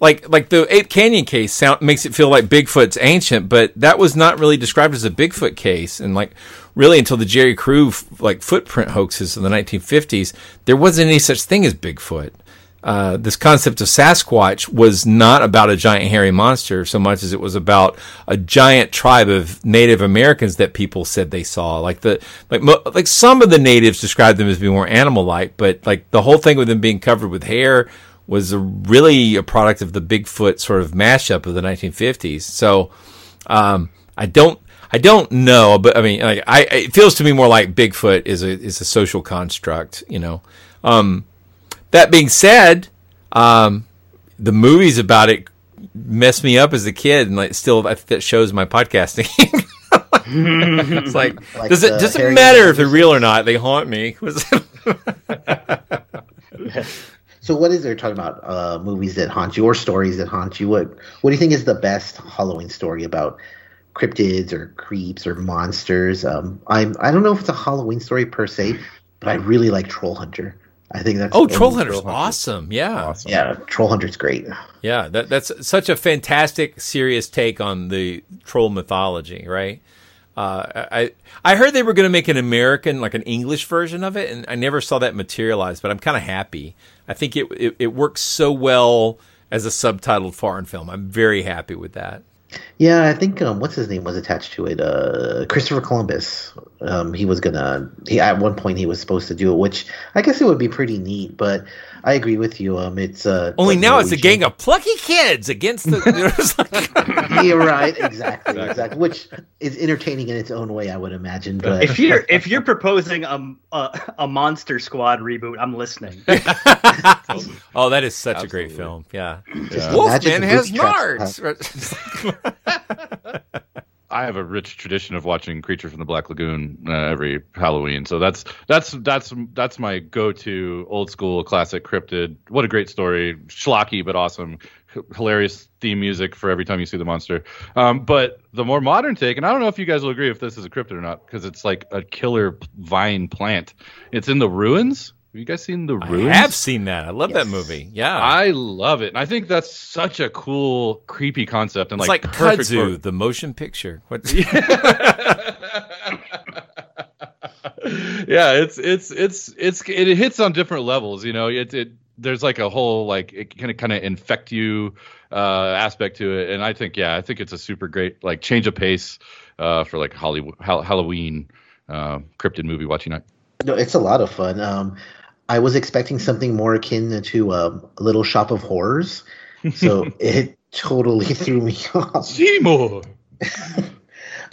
Like like the Ape Canyon case sound, makes it feel like Bigfoot's ancient, but that was not really described as a Bigfoot case. And like really until the Jerry Crew like footprint hoaxes in the nineteen fifties, there wasn't any such thing as Bigfoot. Uh, this concept of Sasquatch was not about a giant hairy monster so much as it was about a giant tribe of Native Americans that people said they saw. Like the like mo- like some of the natives described them as being more animal-like, but like the whole thing with them being covered with hair was a, really a product of the Bigfoot sort of mashup of the nineteen fifties. So um, I don't, I don't know, but I mean, like, I it feels to me more like Bigfoot is a is a social construct, you know. Um, that being said, um, the movies about it messed me up as a kid, and like still I think that shows my podcasting. It's like, like does it does it matter if they're real or not? They haunt me. So what is there talking about uh, movies that haunt you or stories that haunt you? What what do you think is the best Halloween story about cryptids or creeps or monsters? Um, I I don't know if it's a Halloween story per se, but I really like Troll Hunter. I think that's oh Troll Hunter's Troll Hunter. Awesome. Yeah, awesome. Yeah, Troll Hunter's great. Yeah, that that's such a fantastic, serious take on the troll mythology, right? Uh, I I heard they were going to make an American, like an English version of it, and I never saw that materialize. But I'm kind of happy. I think it, it it works so well as a subtitled foreign film. I'm very happy with that. Yeah, I think um, what's his name was attached to it. Uh, Christopher Columbus. Um, he was gonna. He, at one point, he was supposed to do it, which I guess it would be pretty neat. But I agree with you. Um, it's uh, only now Norwegian. It's a gang of plucky kids against the. You know, yeah, right. Exactly. Exactly. Which is entertaining in its own way, I would imagine. But if you're if you're proposing a a, a Monster Squad reboot, I'm listening. Oh, that is such Absolutely. A great film. Yeah. yeah. Wolfman has nards. I have a rich tradition of watching Creature from the Black Lagoon uh, every Halloween, so that's that's that's that's my go-to old school classic cryptid. What a great story, schlocky but awesome, H- hilarious theme music for every time you see the monster. Um, but the more modern take, and I don't know if you guys will agree if this is a cryptid or not, because it's like a killer vine plant. It's in The Ruins. Have you guys seen The Ruins? I have seen that. I love yes. that movie. Yeah. I love it. And I think that's such a cool, creepy concept. And it's like, like Kudzu, for... the motion picture. What? Yeah, it's it's it's it's it hits on different levels, you know. It it there's like a whole like it kind of kind of infect you uh, aspect to it, and I think yeah, I think it's a super great like change of pace uh, for like Hollywood ha- Halloween uh, cryptid movie watching night. No, it's a lot of fun. Um, I was expecting something more akin to um, Little Shop of Horrors, so it totally threw me off. Seymour.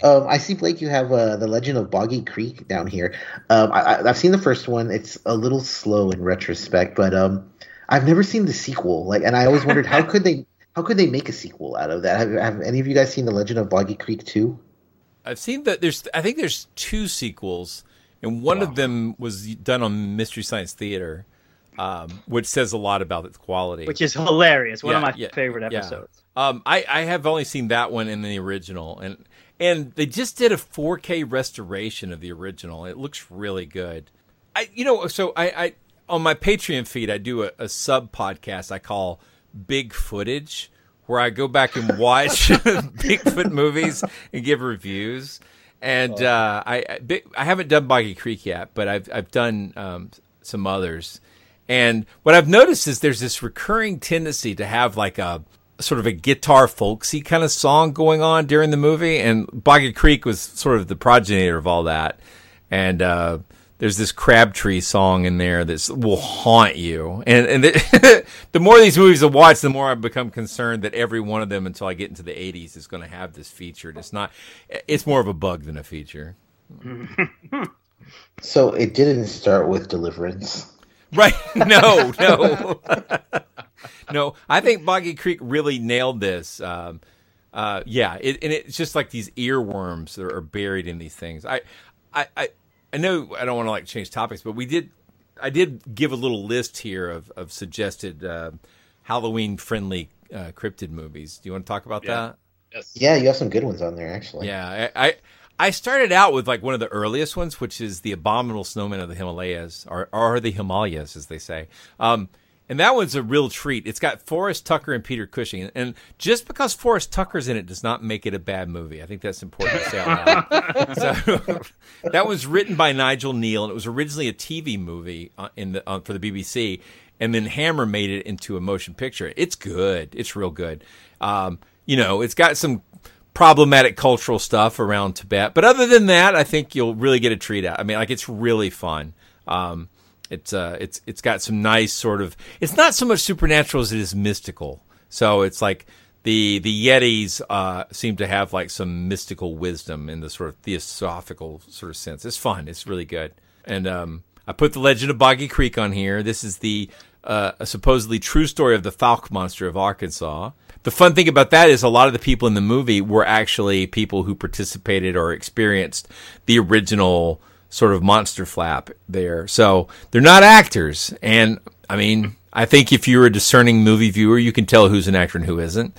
Um, I see, Blake, you have uh, The Legend of Boggy Creek down here. Um, I, I've seen the first one. It's a little slow in retrospect, but um, I've never seen the sequel. Like, and I always wondered how could they how could they make a sequel out of that? Have, have any of you guys seen The Legend of Boggy Creek two? I've seen that. There's I think there's two sequels, and one wow. of them was done on Mystery Science Theater, um, which says a lot about its quality. Which is hilarious. One yeah, of my yeah, favorite episodes. Yeah. Um, I, I have only seen that one in the original, and. And they just did a four K restoration of the original. It looks really good. I, you know, so I, I on my Patreon feed, I do a, a sub podcast I call Big Footage, where I go back and watch Bigfoot movies and give reviews. And uh, I, I, I haven't done Boggy Creek yet, but I've I've done um, some others. And what I've noticed is there's this recurring tendency to have like a sort of a guitar folksy kind of song going on during the movie, and Boggy Creek was sort of the progenitor of all that. And uh, there's this Crabtree song in there that will haunt you. And and the, the more these movies I watch, the more I become concerned that every one of them, until I get into the eighties, is going to have this feature. And it's not. It's more of a bug than a feature. So it didn't start with Deliverance, right? No, no. No, I think Boggy Creek really nailed this. Um, uh, yeah, it, and it's just like these earworms that are buried in these things. I, I, I, I know I don't want to like change topics, but we did. I did give a little list here of of suggested uh, Halloween friendly uh, cryptid movies. Do you want to talk about yeah. that? Yes. Yeah, you have some good ones on there actually. Yeah, I, I I started out with like one of the earliest ones, which is the Abominable Snowman of the Himalayas, or or the Himalayas as they say. Um, And that one's a real treat. It's got Forrest Tucker and Peter Cushing. And just because Forrest Tucker's in it does not make it a bad movie. I think that's important to say out loud. So, that was written by Nigel Kneale, and it was originally a T V movie in the, uh, for the B B C. And then Hammer made it into a motion picture. It's good. It's real good. Um, you know, it's got some problematic cultural stuff around Tibet. But other than that, I think you'll really get a treat out. I mean, like, it's really fun. Um It's uh, it's it's got some nice sort of. It's not so much supernatural as it is mystical. So it's like the the Yetis uh, seem to have like some mystical wisdom in the sort of theosophical sort of sense. It's fun. It's really good. And um, I put The Legend of Boggy Creek on here. This is the uh, a supposedly true story of the Falk Monster of Arkansas. The fun thing about that is a lot of the people in the movie were actually people who participated or experienced the original sort of monster flap there. So they're not actors. And I mean, I think if you're a discerning movie viewer, you can tell who's an actor and who isn't.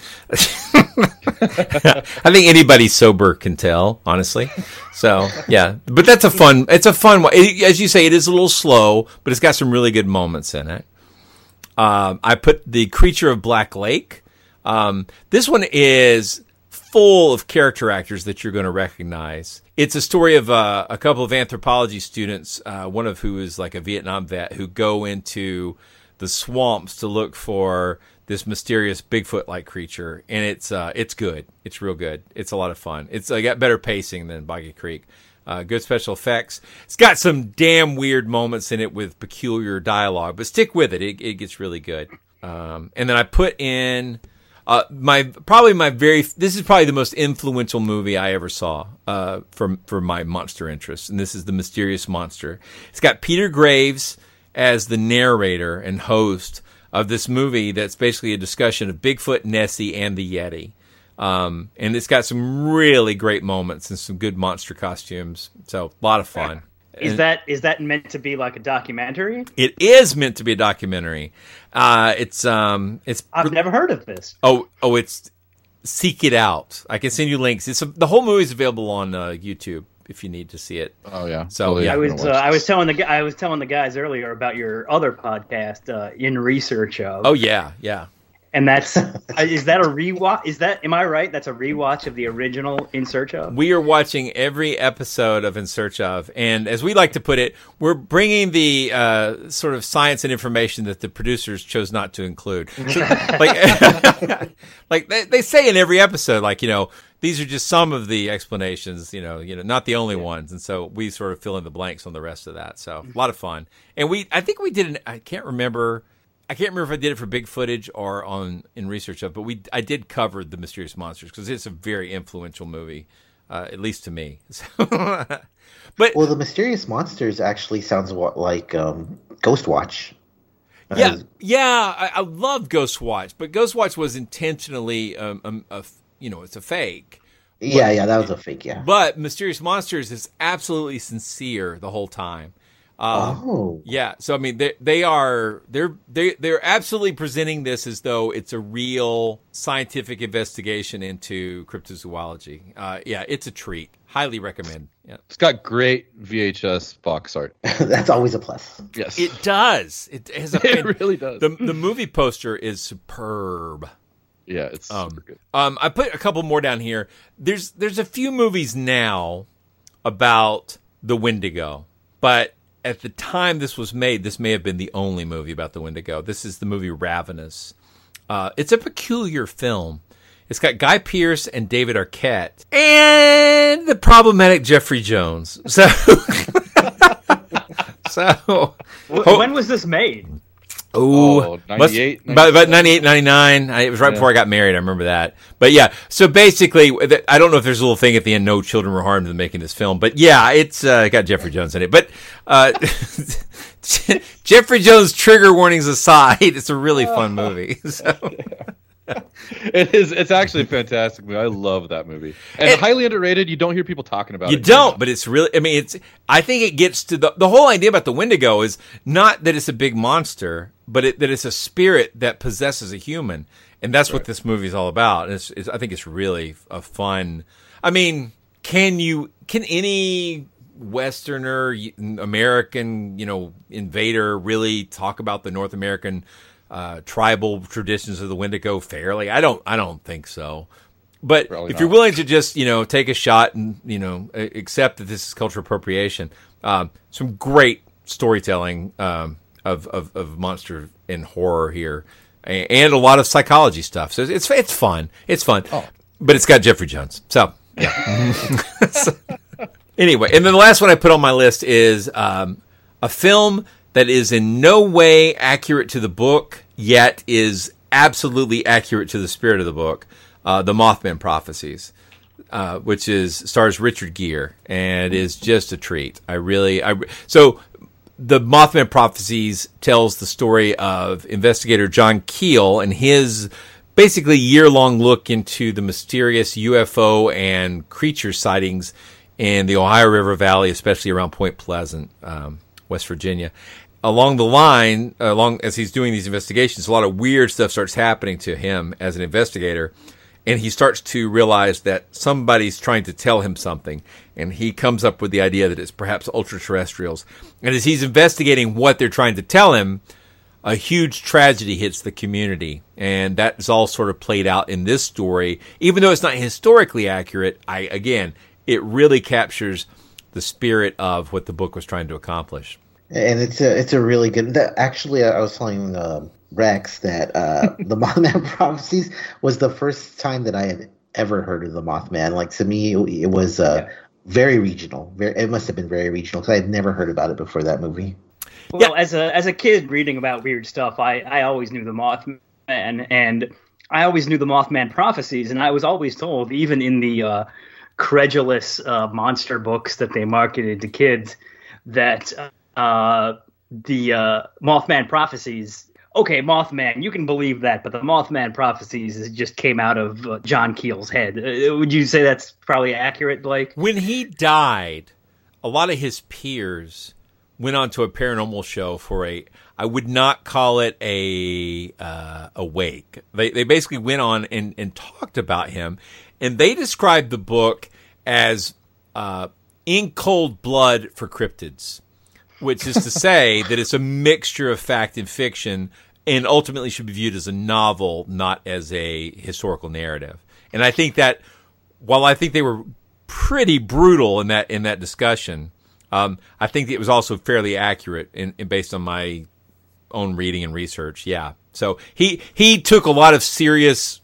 I think anybody sober can tell, honestly. So yeah, but that's a fun, it's a fun one. It, as you say, it is a little slow, but it's got some really good moments in it. Um, I put The Creature of Black Lake. Um, this one is full of character actors that you're going to recognize. It's a story of uh, a couple of anthropology students, uh, one of who is like a Vietnam vet, who go into the swamps to look for this mysterious Bigfoot-like creature, and it's uh, it's good. It's real good. It's a lot of fun. It's uh, got better pacing than Boggy Creek. Uh, good special effects. It's got some damn weird moments in it with peculiar dialogue, but stick with it. It, it gets really good. Um, and then I put in... Uh, my probably my very this is probably the most influential movie I ever saw uh, for for my monster interest, and this is The Mysterious Monster. It's got Peter Graves as the narrator and host of this movie that's basically a discussion of Bigfoot, Nessie, and the Yeti. Um, and it's got some really great moments and some good monster costumes, so a lot of fun. Is and, that is that meant to be like a documentary? It is meant to be a documentary. Uh, it's um, it's. I've never heard of this. Oh, oh, it's seek it out. I can send you links. It's a, the whole movie's available on uh, YouTube. if you need to see it. Oh yeah. So yeah, I was uh, I was telling the I was telling the guys earlier about your other podcast, uh, In Research Of. Oh yeah, yeah. And that's is that a rewatch? Is that am I right? That's a rewatch of the original In Search Of. We are watching every episode of In Search Of, and as we like to put it, we're bringing the uh, sort of science and information that the producers chose not to include. So, like, like they, they say in every episode, like, you know, these are just some of the explanations, you know, you know, not the only yeah. ones. And so we sort of fill in the blanks on the rest of that. So a lot of fun, and we I think we did an I can't remember. I can't remember if I did it for Big Footage or on In Research Of, but we I did cover The Mysterious Monsters because it's a very influential movie, uh, at least to me. So, but well, The Mysterious Monsters actually sounds a lot like um, Ghost Watch. Yeah, uh, yeah, I, I love Ghost Watch, but Ghost Watch was intentionally, um, um, a, you know, it's a fake. Yeah, but, yeah, that was a fake. Yeah, but Mysterious Monsters is absolutely sincere the whole time. Um, oh yeah, so I mean they they are they're they they're absolutely presenting this as though it's a real scientific investigation into cryptozoology. Uh, yeah, it's a treat. Highly recommend. Yeah, it's got great V H S box art. That's always a plus. Yes, it does. It has. A, it really does. The the movie poster is superb. Yeah, it's um, super good. Um, I put a couple more down here. There's there's a few movies now about the Wendigo, but at the time this was made, this may have been the only movie about the Wendigo. This is the movie Ravenous. Uh, it's a peculiar film. It's got Guy Pearce and David Arquette and the problematic Jeffrey Jones. So, so when, when was this made? Oh, ninety-eight, must, about ninety-eight, ninety-nine. I, it was right yeah. before I got married. I remember that. But yeah, so basically, I don't know if there's a little thing at the end, no children were harmed in making this film. But yeah, it's uh, got Jeffrey Jones in it. But uh, Jeffrey Jones trigger warnings aside, it's a really fun movie. So. It is. It's actually a fantastic movie. I love that movie, and, and highly underrated. You don't hear people talking about you it. You don't, but it's really. I mean, it's. I think it gets to the the whole idea about the Wendigo is not that it's a big monster, but it, that it's a spirit that possesses a human, and that's right. what this movie is all about. And it's, it's. I think it's really a fun. I mean, can you? Can any Westerner, American, you know, invader really talk about the North American Uh, tribal traditions of the Wendigo fairly? I don't. I don't think so. But Probably if not. You're willing to just, you know, take a shot and, you know, accept that this is cultural appropriation, um, some great storytelling um, of, of of monster and horror here, and a lot of psychology stuff. So it's it's fun. It's fun. Oh. But it's got Jeffrey Jones. So yeah. So, anyway, and then the last one I put on my list is um, a film that is in no way accurate to the book, yet is absolutely accurate to the spirit of the book, uh, The Mothman Prophecies, uh, which is stars Richard Gere and is just a treat. I really, I so The Mothman Prophecies tells the story of investigator John Keel and his basically year-long look into the mysterious U F O and creature sightings in the Ohio River Valley, especially around Point Pleasant, um, West Virginia. Along the line, along as he's doing these investigations, a lot of weird stuff starts happening to him as an investigator, and he starts to realize that somebody's trying to tell him something, and he comes up with the idea that it's perhaps ultra-terrestrials. And as he's investigating what they're trying to tell him, a huge tragedy hits the community, and that's all sort of played out in this story. Even though it's not historically accurate, I again, it really captures the spirit of what the book was trying to accomplish. And it's a, it's a really good – actually, I was telling uh, Rex that uh, The Mothman Prophecies was the first time that I had ever heard of The Mothman. Like, to me, it, it was uh, yeah. very regional. Very, it must have been very regional because I had never heard about it before that movie. Well, yeah. as a as a kid reading about weird stuff, I, I always knew The Mothman, and I always knew The Mothman Prophecies, and I was always told, even in the uh, credulous uh, monster books that they marketed to kids, that uh, – Uh, the uh, Mothman Prophecies. Okay, Mothman, you can believe that, but the Mothman Prophecies is, just came out of uh, John Keel's head. Uh, would you say that's probably accurate, Blake? When he died, a lot of his peers went on to a paranormal show for a. I would not call it a uh, a wake. They they basically went on and and talked about him, and they described the book as uh, in cold blood for cryptids, which is to say that it's a mixture of fact and fiction and ultimately should be viewed as a novel, not as a historical narrative. And I think that while I think they were pretty brutal in that in that discussion, um, I think it was also fairly accurate in, in based on my own reading and research. Yeah. So he he took a lot of serious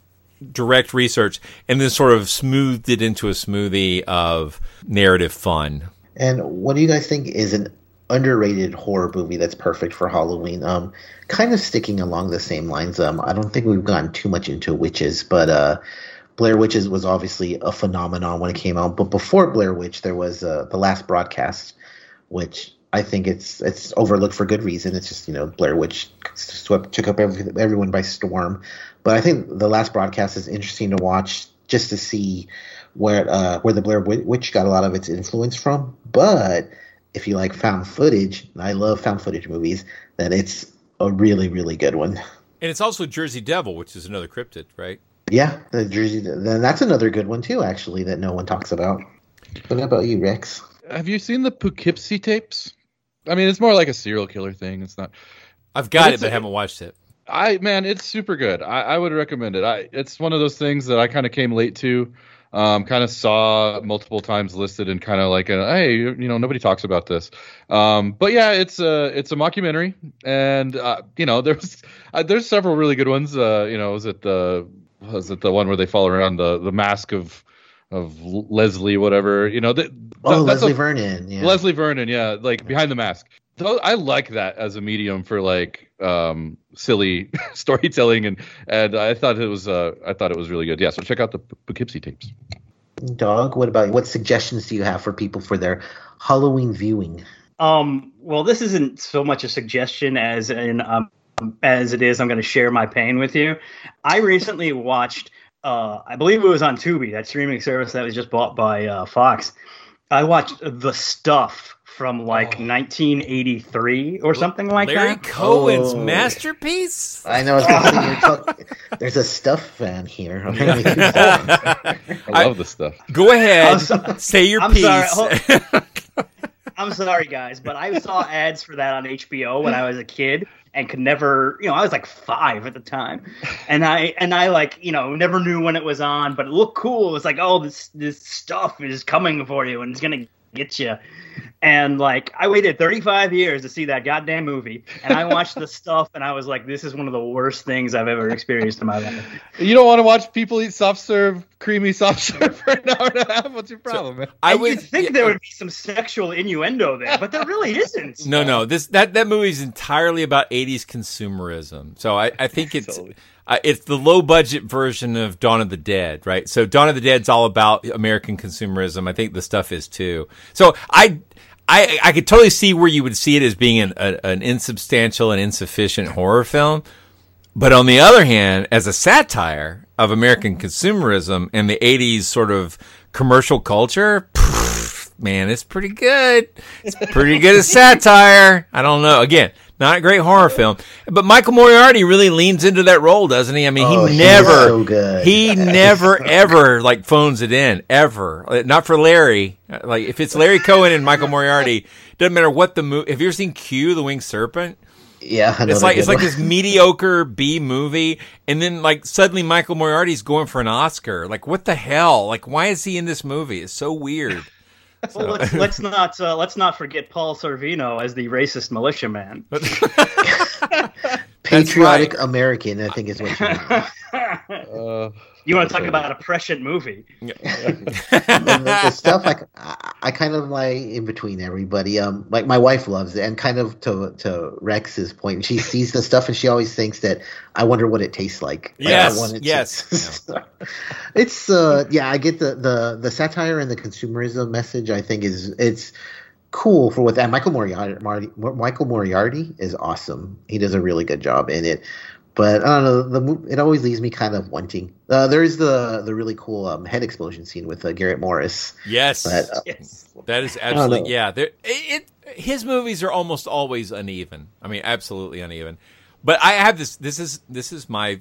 direct research and then sort of smoothed it into a smoothie of narrative fun. And what do you guys think is an underrated horror movie that's perfect for Halloween? Um, kind of sticking along the same lines. Um, I don't think we've gotten too much into witches, but uh, Blair Witches was obviously a phenomenon when it came out. But before Blair Witch, there was uh, The Last Broadcast, which I think it's it's overlooked for good reason. It's just, you know, Blair Witch swept took up every, everyone by storm. But I think The Last Broadcast is interesting to watch just to see where uh, where the Blair Witch got a lot of its influence from. But if you like found footage, and I love found footage movies, then it's a really, really good one. And it's also Jersey Devil, which is another cryptid, right? Yeah, the Jersey. Then that's another good one too, actually, that no one talks about. What about you, Rex? Have you seen the Poughkeepsie tapes? I mean, it's more like a serial killer thing. It's not. I've got but it, but I haven't watched it. I man, it's super good. I, I would recommend it. I it's one of those things that I kind of came late to. Um, kind of saw multiple times listed and kind of like, a, hey, you, you know, nobody talks about this. Um, but yeah, it's a it's a mockumentary, and uh, you know, there's uh, there's several really good ones. Uh, you know, is it the was it the one where they follow around the the mask of of Leslie, whatever, you know? Th- oh, that's Leslie a, Vernon. Yeah. Leslie Vernon, yeah, like Behind the Mask. I like that as a medium for like um, silly storytelling, and, and I thought it was uh, I thought it was really good. Yeah, so check out the Poughkeepsie tapes. Dog, what about what suggestions do you have for people for their Halloween viewing? Um, well, this isn't so much a suggestion as in um, as it is I'm going to share my pain with you. I recently watched, uh, I believe it was on Tubi, that streaming service that was just bought by uh, Fox. I watched The Stuff from like oh. nineteen eighty-three or something like Larry that. Larry Cohen's oh. masterpiece? I know. There's a Stuff fan here. I'm gonna make you I love I, The Stuff. Go ahead. So, say your I'm piece. Sorry, I'm sorry, guys, but I saw ads for that on H B O when I was a kid and could never, you know, I was like five at the time. And I, and I like, you know, never knew when it was on, but it looked cool. It's like, oh, this, this stuff is coming for you and it's going to get you. And like, I waited thirty-five years to see that goddamn movie, and I watched The Stuff, and I was like, this is one of the worst things I've ever experienced in my life. You don't want to watch people eat soft serve, creamy soft serve for an hour and a half? What's your problem, so, man? I would you'd think yeah, there would be some sexual innuendo there, but there really isn't. No, no, this that, that movie is entirely about eighties consumerism. So I, I think it's totally. uh, it's the low-budget version of Dawn of the Dead, right? So Dawn of the Dead's all about American consumerism. I think The Stuff is too. So I... I, I could totally see where you would see it as being an, a, an insubstantial and insufficient horror film. But on the other hand, as a satire of American consumerism and the eighties sort of commercial culture, pff, man, it's pretty good. It's pretty good as satire. I don't know. Again, not a great horror film. But Michael Moriarty really leans into that role, doesn't he? I mean, oh, he never, so good. he never, ever like phones it in, ever. Not for Larry. Like if it's Larry Cohen and Michael Moriarty, doesn't matter what the movie. Have you ever seen Q, The Winged Serpent? Yeah, I know it's like it's one. like this mediocre B movie, and then like suddenly Michael Moriarty's going for an Oscar. Like what the hell? Like why is he in this movie? It's so weird. Well, so. let's, let's not uh, let's not forget Paul Sorvino as the racist militiaman. Patriotic right. American, I think is what you mean. You want to talk about a prescient movie? Yeah. the, the stuff like I, I kind of lie in between everybody. Um, like my wife loves it, and kind of to to Rex's point, she sees The Stuff and she always thinks that I wonder what it tastes like. like yes, I want it yes. To, yeah. It's uh, yeah, I get the, the the satire and the consumerism message. I think is it's. Cool for what that Michael Moriarty, Marty, Michael Moriarty is awesome. He does a really good job in it, but I don't know. The it always leaves me kind of wanting. Uh, there is the the really cool um, head explosion scene with uh, Garrett Morris. Yes, but, uh, yes, that is absolutely yeah. There, it, it his movies are almost always uneven. I mean, absolutely uneven. But I have this. This is this is my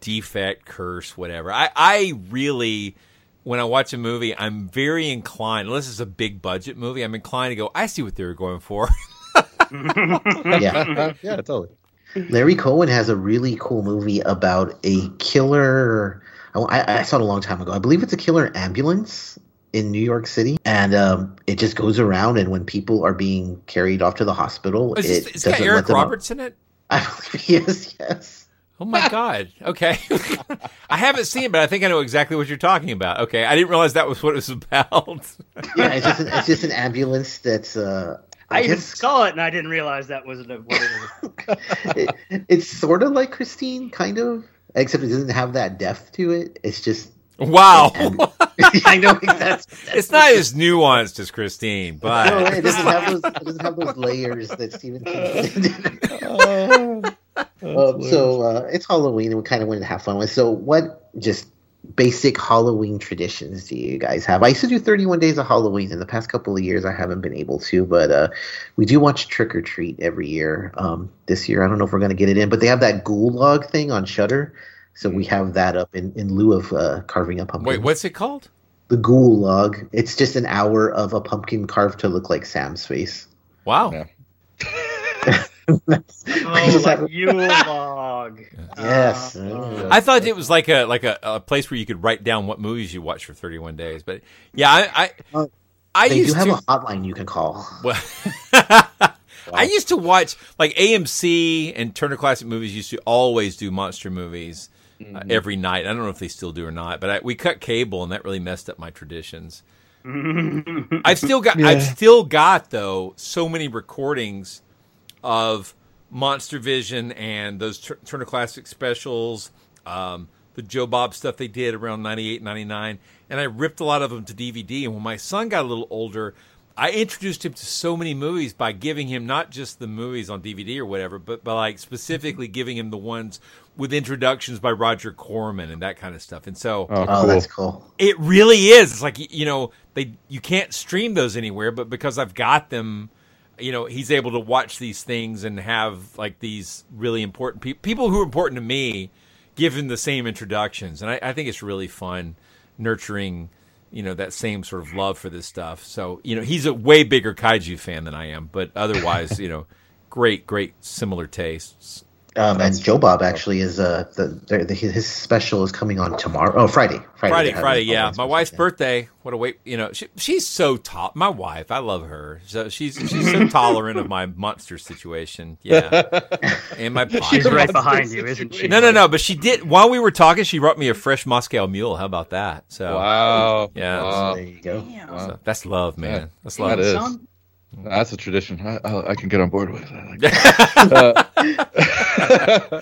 defect, curse, whatever. I I really when I watch a movie, I'm very inclined, unless it's a big budget movie, I'm inclined to go, I see what they were going for. yeah, yeah, totally. Larry Cohen has a really cool movie about a killer. I, I saw it a long time ago. I believe it's a killer ambulance in New York City, and um, it just goes around. And when people are being carried off to the hospital, is this, it it's got Eric Roberts in it. I believe he is. Yes. Oh my God. Okay. I haven't seen it, but I think I know exactly what you're talking about. Okay, I didn't realize that was what it was about. yeah, it's just an, it's just an ambulance that's. Uh, I, I even guess, saw it, and I didn't realize that wasn't a word. it, it's sort of like Christine, kind of, except it doesn't have that depth to it. It's just wow. I know that's, that's it's not as nuanced as Christine, but no, it doesn't have those. It doesn't have those layers that Stephen King did. um, so uh, it's Halloween, and we kind of wanted to have fun with. So, what just basic Halloween traditions do you guys have? I used to do thirty-one days of Halloween. In the past couple of years, I haven't been able to, but uh, we do watch Trick or Treat every year. Um, this year, I don't know if we're going to get it in, but they have that gulag thing on Shudder, so we have that up in, in lieu of uh, carving a pumpkin. Wait, what's it called? The gulag. It's just an hour of a pumpkin carved to look like Sam's face. Wow. Yeah. oh, like Yule log. Yes. Oh. I thought it was like a like a, a place where you could write down what movies you watch for thirty-one days. But yeah, I I, I they used do have to, a hotline you can call. Well, wow. I used to watch like A M C and Turner Classic Movies used to always do monster movies mm-hmm. uh, every night. I don't know if they still do or not, but I, we cut cable and that really messed up my traditions. I've still got yeah. I've still got though so many recordings of Monster Vision and those Tur- Turner Classic specials, um, the Joe Bob stuff they did around ninety-eight, ninety-nine. And I ripped a lot of them to D V D. And when my son got a little older, I introduced him to so many movies by giving him not just the movies on D V D or whatever, but by like specifically giving him the ones with introductions by Roger Corman and that kind of stuff. And so oh, cool. that's cool. It really is. It's like, you know, they you can't stream those anywhere, but because I've got them, you know, he's able to watch these things and have like these really important people, people who are important to me, give him the same introductions. And I, I think it's really fun nurturing, you know, that same sort of love for this stuff. So, you know, he's a way bigger kaiju fan than I am, but otherwise, you know, great, great similar tastes. Um, and Joe Bob actually is uh, the, the, the his special is coming on tomorrow. Oh, Friday, Friday, Friday. Friday yeah, my wife's yeah. birthday. What a wait! You know, she, she's so top. My wife, I love her. So she's she's so tolerant of my monster situation. Yeah, and my she's right behind you, isn't she? No, no, no. But she did while we were talking. She brought me a fresh Moscow Mule. How about that? So wow, yeah. Wow. So there you go. Wow. So that's love, man. Yeah. That's love. That is. Some- That's a tradition. I, I, I can get on board with that. uh,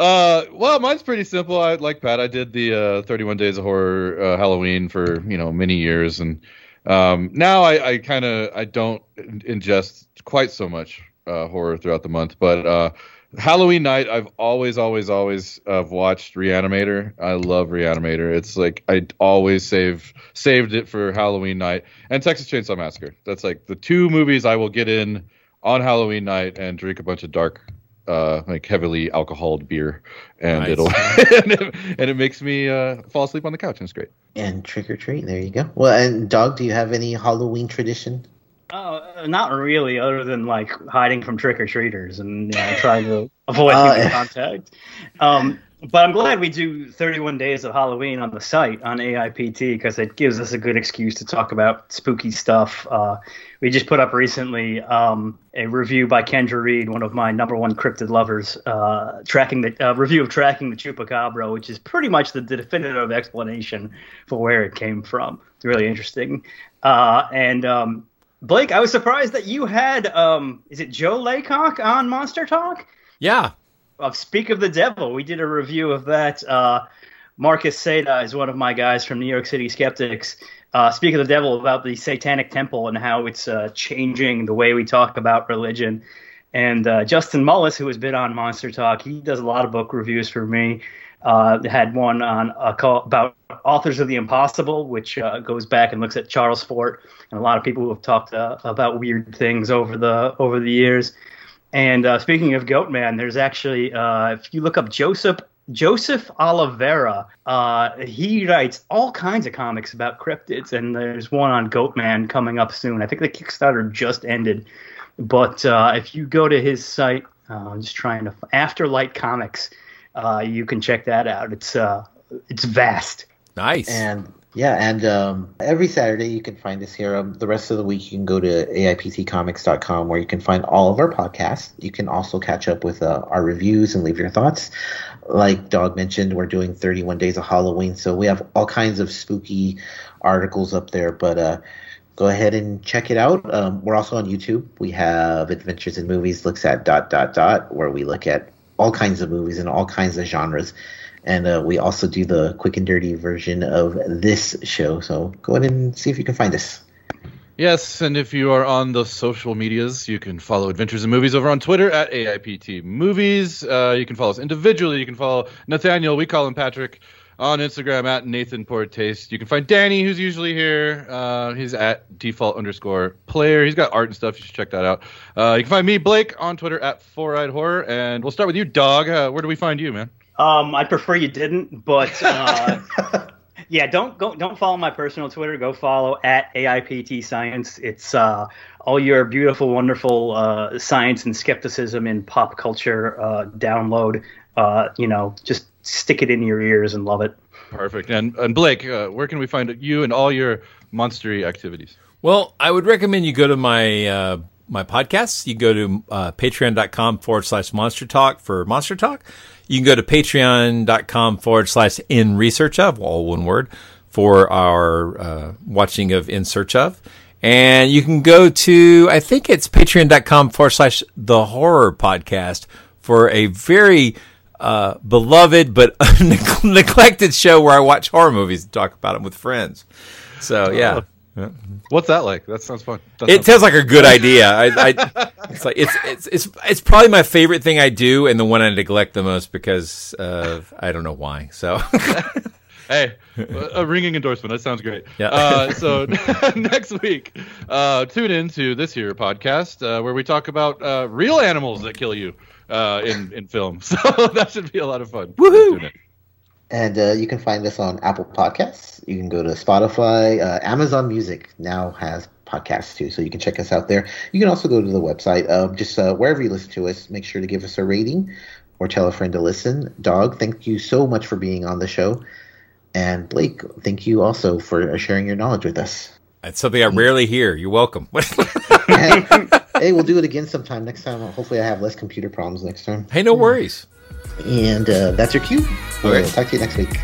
uh, well, mine's pretty simple. I like Pat. I did the uh, thirty-one Days of Horror uh, Halloween for you know many years, and um, now I, I kind of I don't ingest quite so much uh, horror throughout the month. But uh, Halloween night, I've always, always, always uh, watched Reanimator. I love Reanimator. It's like I always save saved it for Halloween night and Texas Chainsaw Massacre. That's like the two movies I will get in on Halloween night and drink a bunch of dark, uh, like heavily alcoholed beer, and nice. it'll and, it, and it makes me uh, fall asleep on the couch, and it's great. And Trick or Treat, there you go. Well, and Dog, do you have any Halloween tradition? Uh, not really, other than like hiding from trick-or-treaters and you know, trying to avoid uh, human contact. Um, but I'm glad we do thirty-one Days of Halloween on the site on A I P T because it gives us a good excuse to talk about spooky stuff. Uh, we just put up recently um, a review by Kendra Reed, one of my number one cryptid lovers, uh, tracking the uh, review of Tracking the Chupacabra, which is pretty much the definitive explanation for where it came from. It's really interesting. Uh, and um, Blake, I was surprised that you had, um, is it Joe Laycock on Monster Talk? Yeah. Of Speak of the Devil. We did a review of that. Uh, Marcus Seda is one of my guys from New York City Skeptics. Uh, Speak of the Devil about the Satanic Temple and how it's uh, changing the way we talk about religion. And uh, Justin Mullis, who has been on Monster Talk, he does a lot of book reviews for me. Uh, had one on a call about Authors of the Impossible, which uh, goes back and looks at Charles Fort and a lot of people who have talked uh, about weird things over the over the years. And uh, speaking of Goatman, there's actually uh, if you look up Joseph Joseph Oliveira, uh, he writes all kinds of comics about cryptids, and there's one on Goatman coming up soon. I think the Kickstarter just ended, but uh, if you go to his site, uh, I'm just trying to Afterlight Comics, uh, you can check that out. It's uh, it's vast. Nice. And yeah, and um, every Saturday you can find us here. Um, the rest of the week you can go to A I P T comics dot com where you can find all of our podcasts. You can also catch up with uh, our reviews and leave your thoughts. Like Dog mentioned, we're doing thirty-one Days of Halloween, so we have all kinds of spooky articles up there. But uh, go ahead and check it out. Um, we're also on YouTube. We have Adventures in Movies looks at dot dot dot where we look at all kinds of movies and all kinds of genres. And uh, we also do the quick and dirty version of this show. So go ahead and see if you can find us. Yes, and if you are on the social medias, you can follow Adventures in Movies over on Twitter at A I P T Movies. Uh, you can follow us individually. You can follow Nathaniel, we call him Patrick, on Instagram at Nathan Poor Taste. You can find Danny, who's usually here. Uh, he's at default underscore player. He's got art and stuff. You should check that out. Uh, you can find me, Blake, on Twitter at Four-Eyed Horror. And we'll start with you, Dog. Uh, where do we find you, man? Um, I prefer you didn't, but uh, yeah, don't go. Don't follow my personal Twitter. Go follow at A I P T Science. It's uh, all your beautiful, wonderful uh, science and skepticism in pop culture. Uh, download, uh, you know, just stick it in your ears and love it. Perfect. And and Blake, uh, where can we find you and all your monstery activities? Well, I would recommend you go to my. Uh... my podcasts. You can go to uh, patreon.com forward slash monster talk for monster talk. You can go to patreon.com forward slash in research of, all one word, for our uh, watching of In Search Of. And you can go to, I think it's patreon.com forward slash the horror podcast for a very uh, beloved but neglected show where I watch horror movies and talk about them with friends. So, yeah. What's that like? That sounds fun. That it sounds, sounds like a good idea. I, I, it's like it's, it's it's it's probably my favorite thing I do, and the one I neglect the most because uh, I don't know why. So, hey, a ringing endorsement. That sounds great. Yeah. Uh, so next week, uh, tune in to this here podcast uh, where we talk about uh, real animals that kill you uh, in in film. So that should be a lot of fun. Woohoo! And uh, you can find us on Apple Podcasts. You can go to Spotify. Uh, Amazon Music now has podcasts too, so you can check us out there. You can also go to the website. Uh, just uh, wherever you listen to us, make sure to give us a rating or tell a friend to listen. Dog, thank you so much for being on the show. And Blake, thank you also for sharing your knowledge with us. That's something I rarely hear. You're welcome. Hey, we'll do it again sometime. Next time, hopefully I have less computer problems next time. Hey, no worries. And uh, that's your cue. All right. We'll talk to you next week.